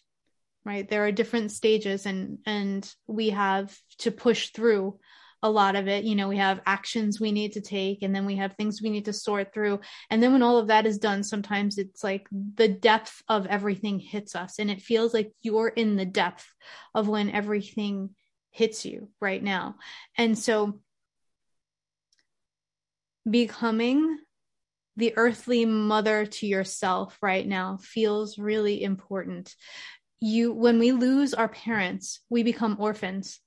Right. There are different stages, and, and we have to push through a lot of it. You know, we have actions we need to take, and then we have things we need to sort through. And then when all of that is done, sometimes it's like the depth of everything hits us. And it feels like you're in the depth of when everything hits you right now. And so becoming the earthly mother to yourself right now feels really important. You, when we lose our parents, we become orphans.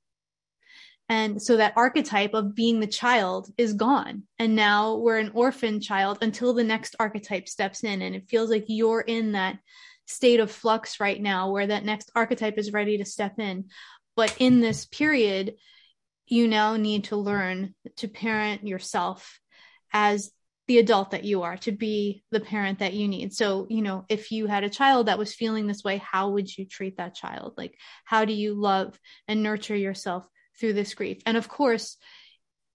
And so that archetype of being the child is gone. And now we're an orphan child until the next archetype steps in. And it feels like you're in that state of flux right now where that next archetype is ready to step in. But in this period, you now need to learn to parent yourself as the adult that you are, to be the parent that you need. So, you know, if you had a child that was feeling this way, how would you treat that child? Like, how do you love and nurture yourself through this grief? And of course,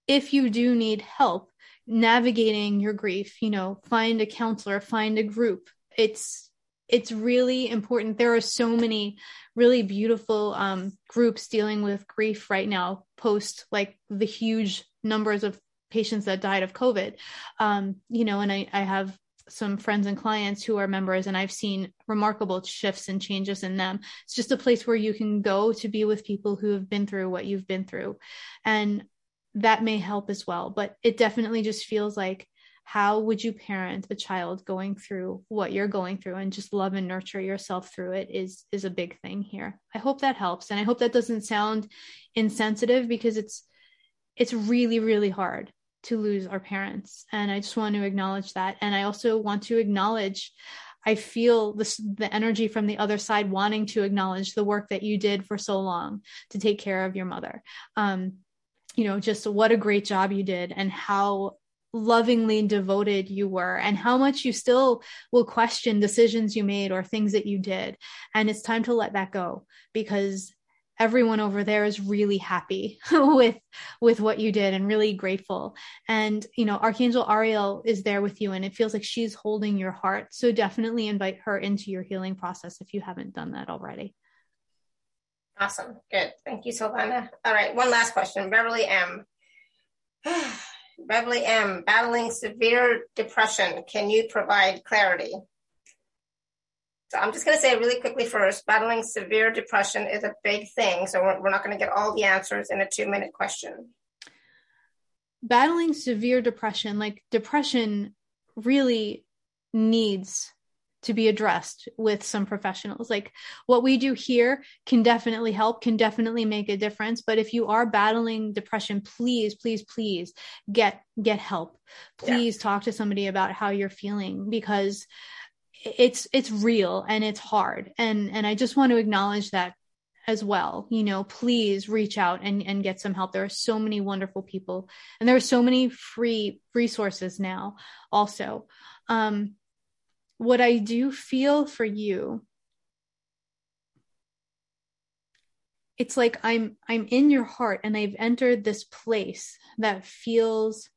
if you do need help navigating your grief, you know, find a counselor, find a group. It's, it's really important. There are so many really beautiful um, groups dealing with grief right now, post like the huge numbers of patients that died of COVID. Um, you know, and I, I have some friends and clients who are members, and I've seen remarkable shifts and changes in them. It's just a place where you can go to be with people who have been through what you've been through. And that may help as well. But it definitely just feels like, how would you parent a child going through what you're going through, and just love and nurture yourself through it is, is a big thing here. I hope that helps. And I hope that doesn't sound insensitive, because it's, it's really, really hard to lose our parents. And I just want to acknowledge that. And I also want to acknowledge, I feel this, the energy from the other side wanting to acknowledge the work that you did for so long to take care of your mother. Um, you know, just what a great job you did, and how lovingly devoted you were, and how much you still will question decisions you made or things that you did. And it's time to let that go, because everyone over there is really happy with, with what you did and really grateful. And, you know, Archangel Ariel is there with you, and it feels like she's holding your heart. So definitely invite her into your healing process if you haven't done that already. Awesome. Good. Thank you, Silvana. All right. One last question. Beverly M. Beverly M. Battling severe depression. Can you provide clarity? So I'm just going to say really quickly first, battling severe depression is a big thing. So we're, we're not going to get all the answers in a two minute question. Battling severe depression, like depression really needs to be addressed with some professionals. Like what we do here can definitely help, can definitely make a difference. But if you are battling depression, please, please, please get, get help. Please yeah. talk to somebody about how you're feeling, because it's, it's real and it's hard. And, and I just want to acknowledge that as well. You know, please reach out and, and get some help. There are so many wonderful people, and there are so many free resources now also. Um, what I do feel for you it's like I'm I'm in your heart and I've entered this place that feels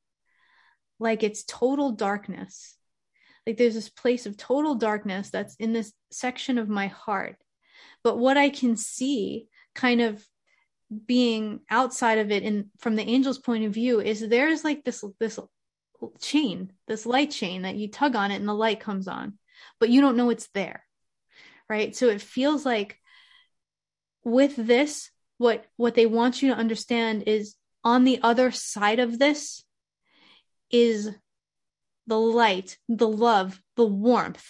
like it's total darkness. Like there's this place of total darkness that's in this section of my heart. But what I can see kind of being outside of it and from the angel's point of view is there's like this this chain, this light chain that you tug on it and the light comes on, but you don't know it's there, right? So it feels like with this, what what they want you to understand is on the other side of this is the light, the love, the warmth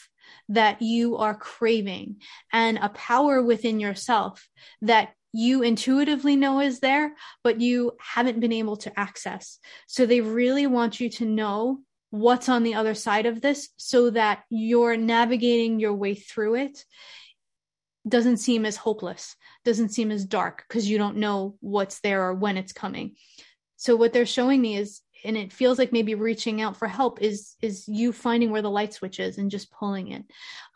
that you are craving, and a power within yourself that you intuitively know is there, but you haven't been able to access. So they really want you to know what's on the other side of this so that you're navigating your way through it. Doesn't seem as hopeless, doesn't seem as dark, because you don't know what's there or when it's coming. So what they're showing me is, and it feels like maybe reaching out for help is, is you finding where the light switch is and just pulling it.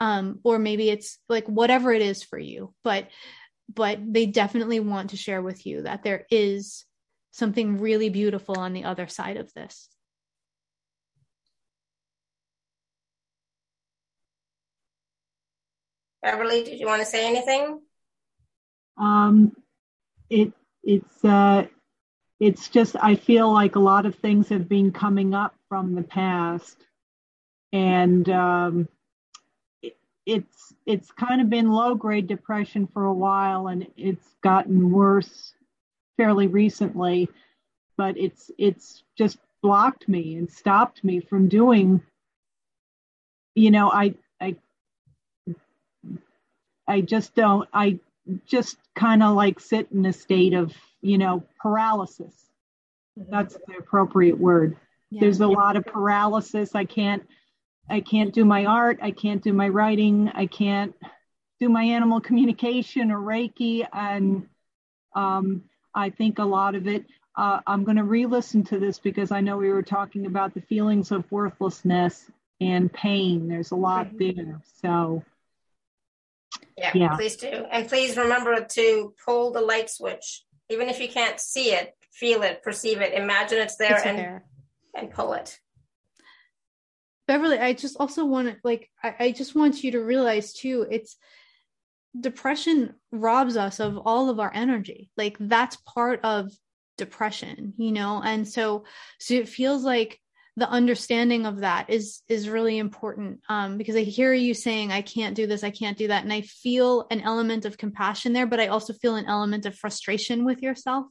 Um, or maybe it's like whatever it is for you, but, but they definitely want to share with you that there is something really beautiful on the other side of this. Beverly, did you want to say anything? Um, it, it's, uh, It's just, I feel like a lot of things have been coming up from the past, and um, it, it's it's kind of been low-grade depression for a while, and it's gotten worse fairly recently, but it's it's just blocked me and stopped me from doing, you know, I I I just don't, I just kind of like sit in a state of, you know, paralysis. That's the appropriate word. Yeah. There's a lot of paralysis. I can't, I can't do my art. I can't do my writing. I can't do my animal communication or Reiki. And um, I think a lot of it, uh, I'm going to re-listen to this because I know we were talking about the feelings of worthlessness and pain. There's a lot there. So yeah, yeah, please do. And please remember to pull the light switch. Even if you can't see it, feel it, perceive it, imagine it's there, it's and, there. and pull it. Beverly, I just also want to, like, I, I just want you to realize too, it's depression robs us of all of our energy. Like that's part of depression, you know? And so, so it feels like the understanding of that is, is really important. Um, because I hear you saying, I can't do this, I can't do that. And I feel an element of compassion there, but I also feel an element of frustration with yourself.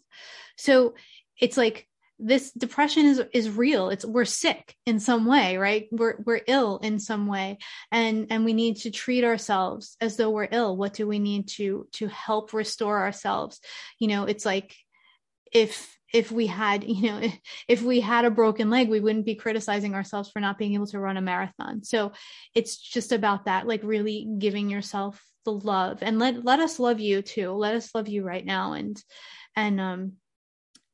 So it's like this depression is, is real. It's, we're sick in some way, right? We're, we're ill in some way. And, and we need to treat ourselves as though we're ill. What do we need to, to help restore ourselves? You know, it's like, if, If we had, you know, if, if we had a broken leg, we wouldn't be criticizing ourselves for not being able to run a marathon. So it's just about that, like really giving yourself the love, and let, let us love you too. Let us love you right now. And, and, um,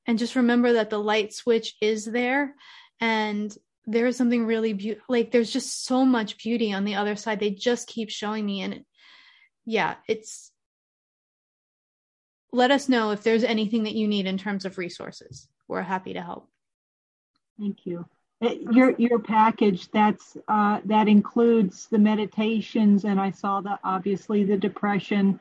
and just remember that the light switch is there, and there is something really beautiful. Like there's just so much beauty on the other side. They just keep showing me. And it, yeah, it's, let us know if there's anything that you need in terms of resources. We're happy to help. Thank you. Your your package, that's uh, that includes the meditations, and I saw the obviously the depression,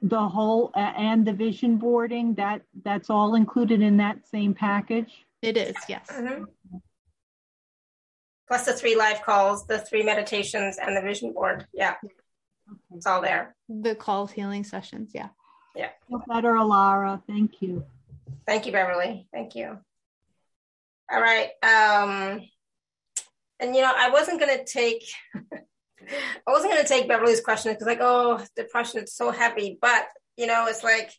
the whole uh, and the vision boarding. That that's all included in that same package. It is, yes. Mm-hmm. Plus the three live calls, the three meditations, and the vision board. Yeah, it's all there. The calls, healing sessions. Yeah. Yeah. Feel better, Alara. Thank you. Thank you, Beverly. Thank you. All right. Um, and you know, I wasn't gonna take, I wasn't gonna take Beverly's question because, like, oh, depression is so heavy. But you know, it's like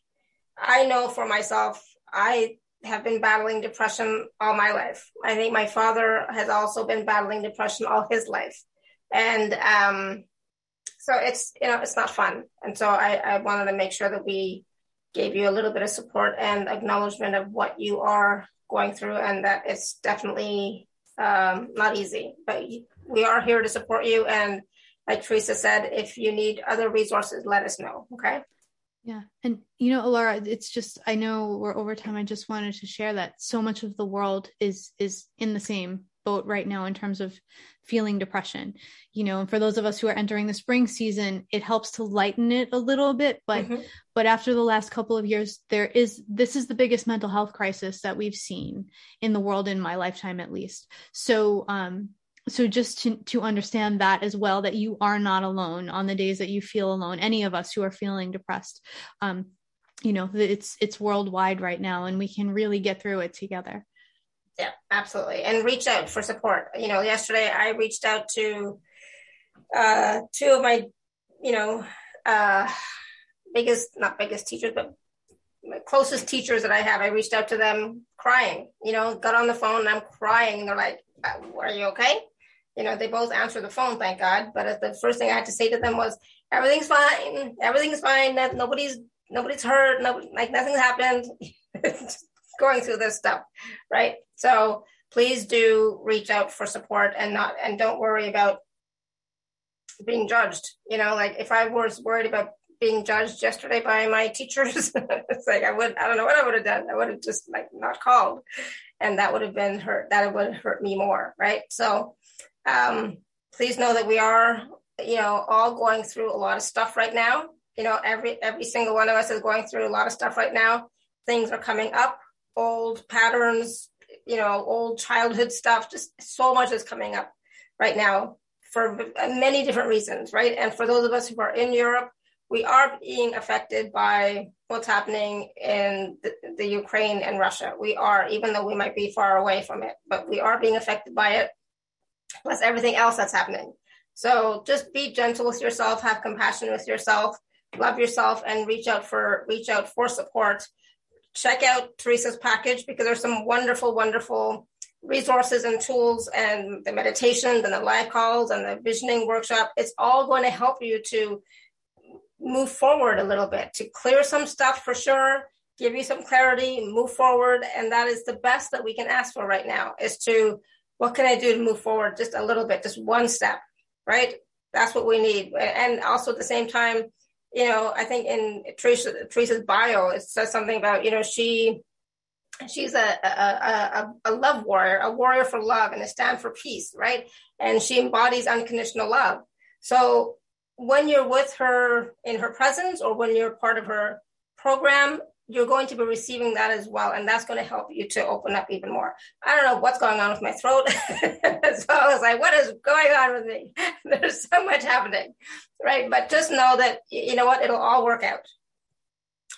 I know for myself, I have been battling depression all my life. I think my father has also been battling depression all his life, and um. So it's, you know, it's not fun. And so I, I wanted to make sure that we gave you a little bit of support and acknowledgement of what you are going through, and that it's definitely um, not easy, but we are here to support you. And like Theresa said, if you need other resources, let us know. Okay. Yeah. And, you know, Alara, it's just, I know we're over time. I just wanted to share that so much of the world is, is in the same boat right now in terms of feeling depression, you know, and for those of us who are entering the spring season, it helps to lighten it a little bit, but, mm-hmm. but after the last couple of years, there is, this is the biggest mental health crisis that we've seen in the world in my lifetime, at least. So, um, So just to, to understand that as well, that you are not alone on the days that you feel alone, any of us who are feeling depressed, um, you know, it's, it's worldwide right now, and we can really get through it together. Yeah, absolutely. And reach out for support. You know, yesterday I reached out to, uh, two of my, you know, uh, biggest, not biggest teachers, but my closest teachers that I have. I reached out to them crying, you know, got on the phone and I'm crying, and they're like, are you okay? You know, they both answered the phone, thank God. But the first thing I had to say to them was, everything's fine. Everything's fine. Nobody's, nobody's hurt. Nobody, like nothing's happened. Going through this stuff, right? So please do reach out for support, and not, and don't worry about being judged. You know, like if I was worried about being judged yesterday by my teachers, it's like, I would, I don't know what I would have done. I would have just like not called, and that would have been hurt. That would have hurt me more. Right. So, Um, please know that we are, you know, all going through a lot of stuff right now. You know, every, every single one of us is going through a lot of stuff right now. Things are coming up, old patterns, you know, old childhood stuff, just so much is coming up right now for many different reasons, right? And for those of us who are in Europe, we are being affected by what's happening in the, the Ukraine and Russia. We are, even though we might be far away from it, but we are being affected by it. Plus everything else that's happening. So just be gentle with yourself, have compassion with yourself, love yourself, and reach out for reach out for support. Check out Theresa's package, because there's some wonderful, wonderful resources and tools, and the meditations and the live calls and the visioning workshop. It's all going to help you to move forward a little bit, to clear some stuff for sure, give you some clarity, move forward. And that is the best that we can ask for right now, is to, what can I do to move forward just a little bit, just one step, right? That's what we need. And also at the same time, you know, I think in Teresa, Teresa's bio, it says something about, you know, she she's a, a, a, a love warrior, a warrior for love and a stand for peace, right? And she embodies unconditional love. So when you're with her in her presence, or when you're part of her program, you're going to be receiving that as well. And that's going to help you to open up even more. I don't know what's going on with my throat. So I was like, what is going on with me? There's so much happening, right? But just know that, you know what, it'll all work out.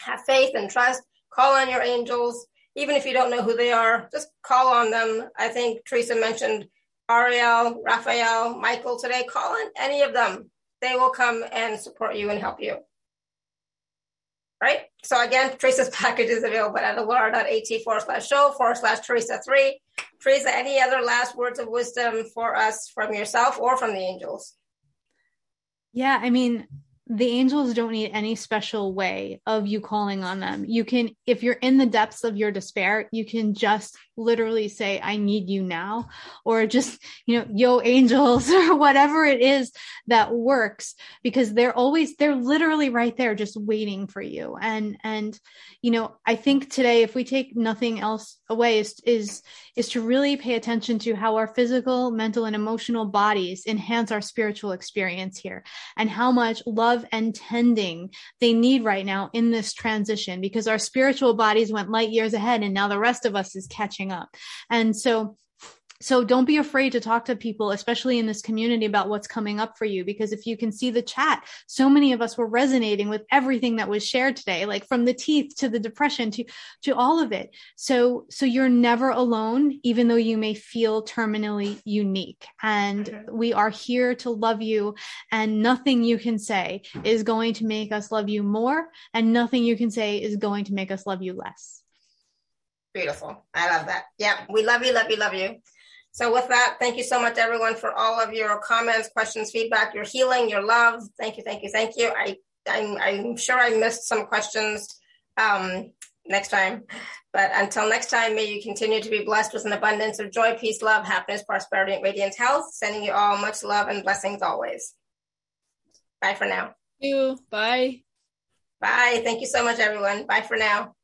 Have faith and trust. Call on your angels. Even if you don't know who they are, just call on them. I think Teresa mentioned Ariel, Raphael, Michael today. Call on any of them. They will come and support you and help you. Right. So again, Teresa's package is available at alara.at forward slash show forward slash Teresa three. Teresa, any other last words of wisdom for us from yourself or from the angels? Yeah, I mean, the angels don't need any special way of you calling on them. You can, if you're in the depths of your despair, you can just literally say, I need you now, or just, you know, yo angels, or whatever it is that works, because they're always, they're literally right there just waiting for you. And, and, you know, I think today, if we take nothing else away, is, is, is to really pay attention to how our physical, mental, and emotional bodies enhance our spiritual experience here, and how much love and tending they need right now in this transition, because our spiritual bodies went light years ahead, and now the rest of us is catching up. And so, so don't be afraid to talk to people, especially in this community, about what's coming up for you. Because if you can see the chat, so many of us were resonating with everything that was shared today, like from the teeth to the depression to, to all of it. So, so you're never alone, even though you may feel terminally unique. And okay, we are here to love you, and nothing you can say is going to make us love you more, and nothing you can say is going to make us love you less. Beautiful. I love that. Yeah. We love you, love you, love you. So with that, thank you so much, everyone, for all of your comments, questions, feedback, your healing, your love. Thank you, thank you, thank you. I, I'm, I'm sure I missed some questions um, next time. But until next time, may you continue to be blessed with an abundance of joy, peace, love, happiness, prosperity, and radiant health. Sending you all much love and blessings always. Bye for now. Thank you. Bye. Bye. Thank you so much, everyone. Bye for now.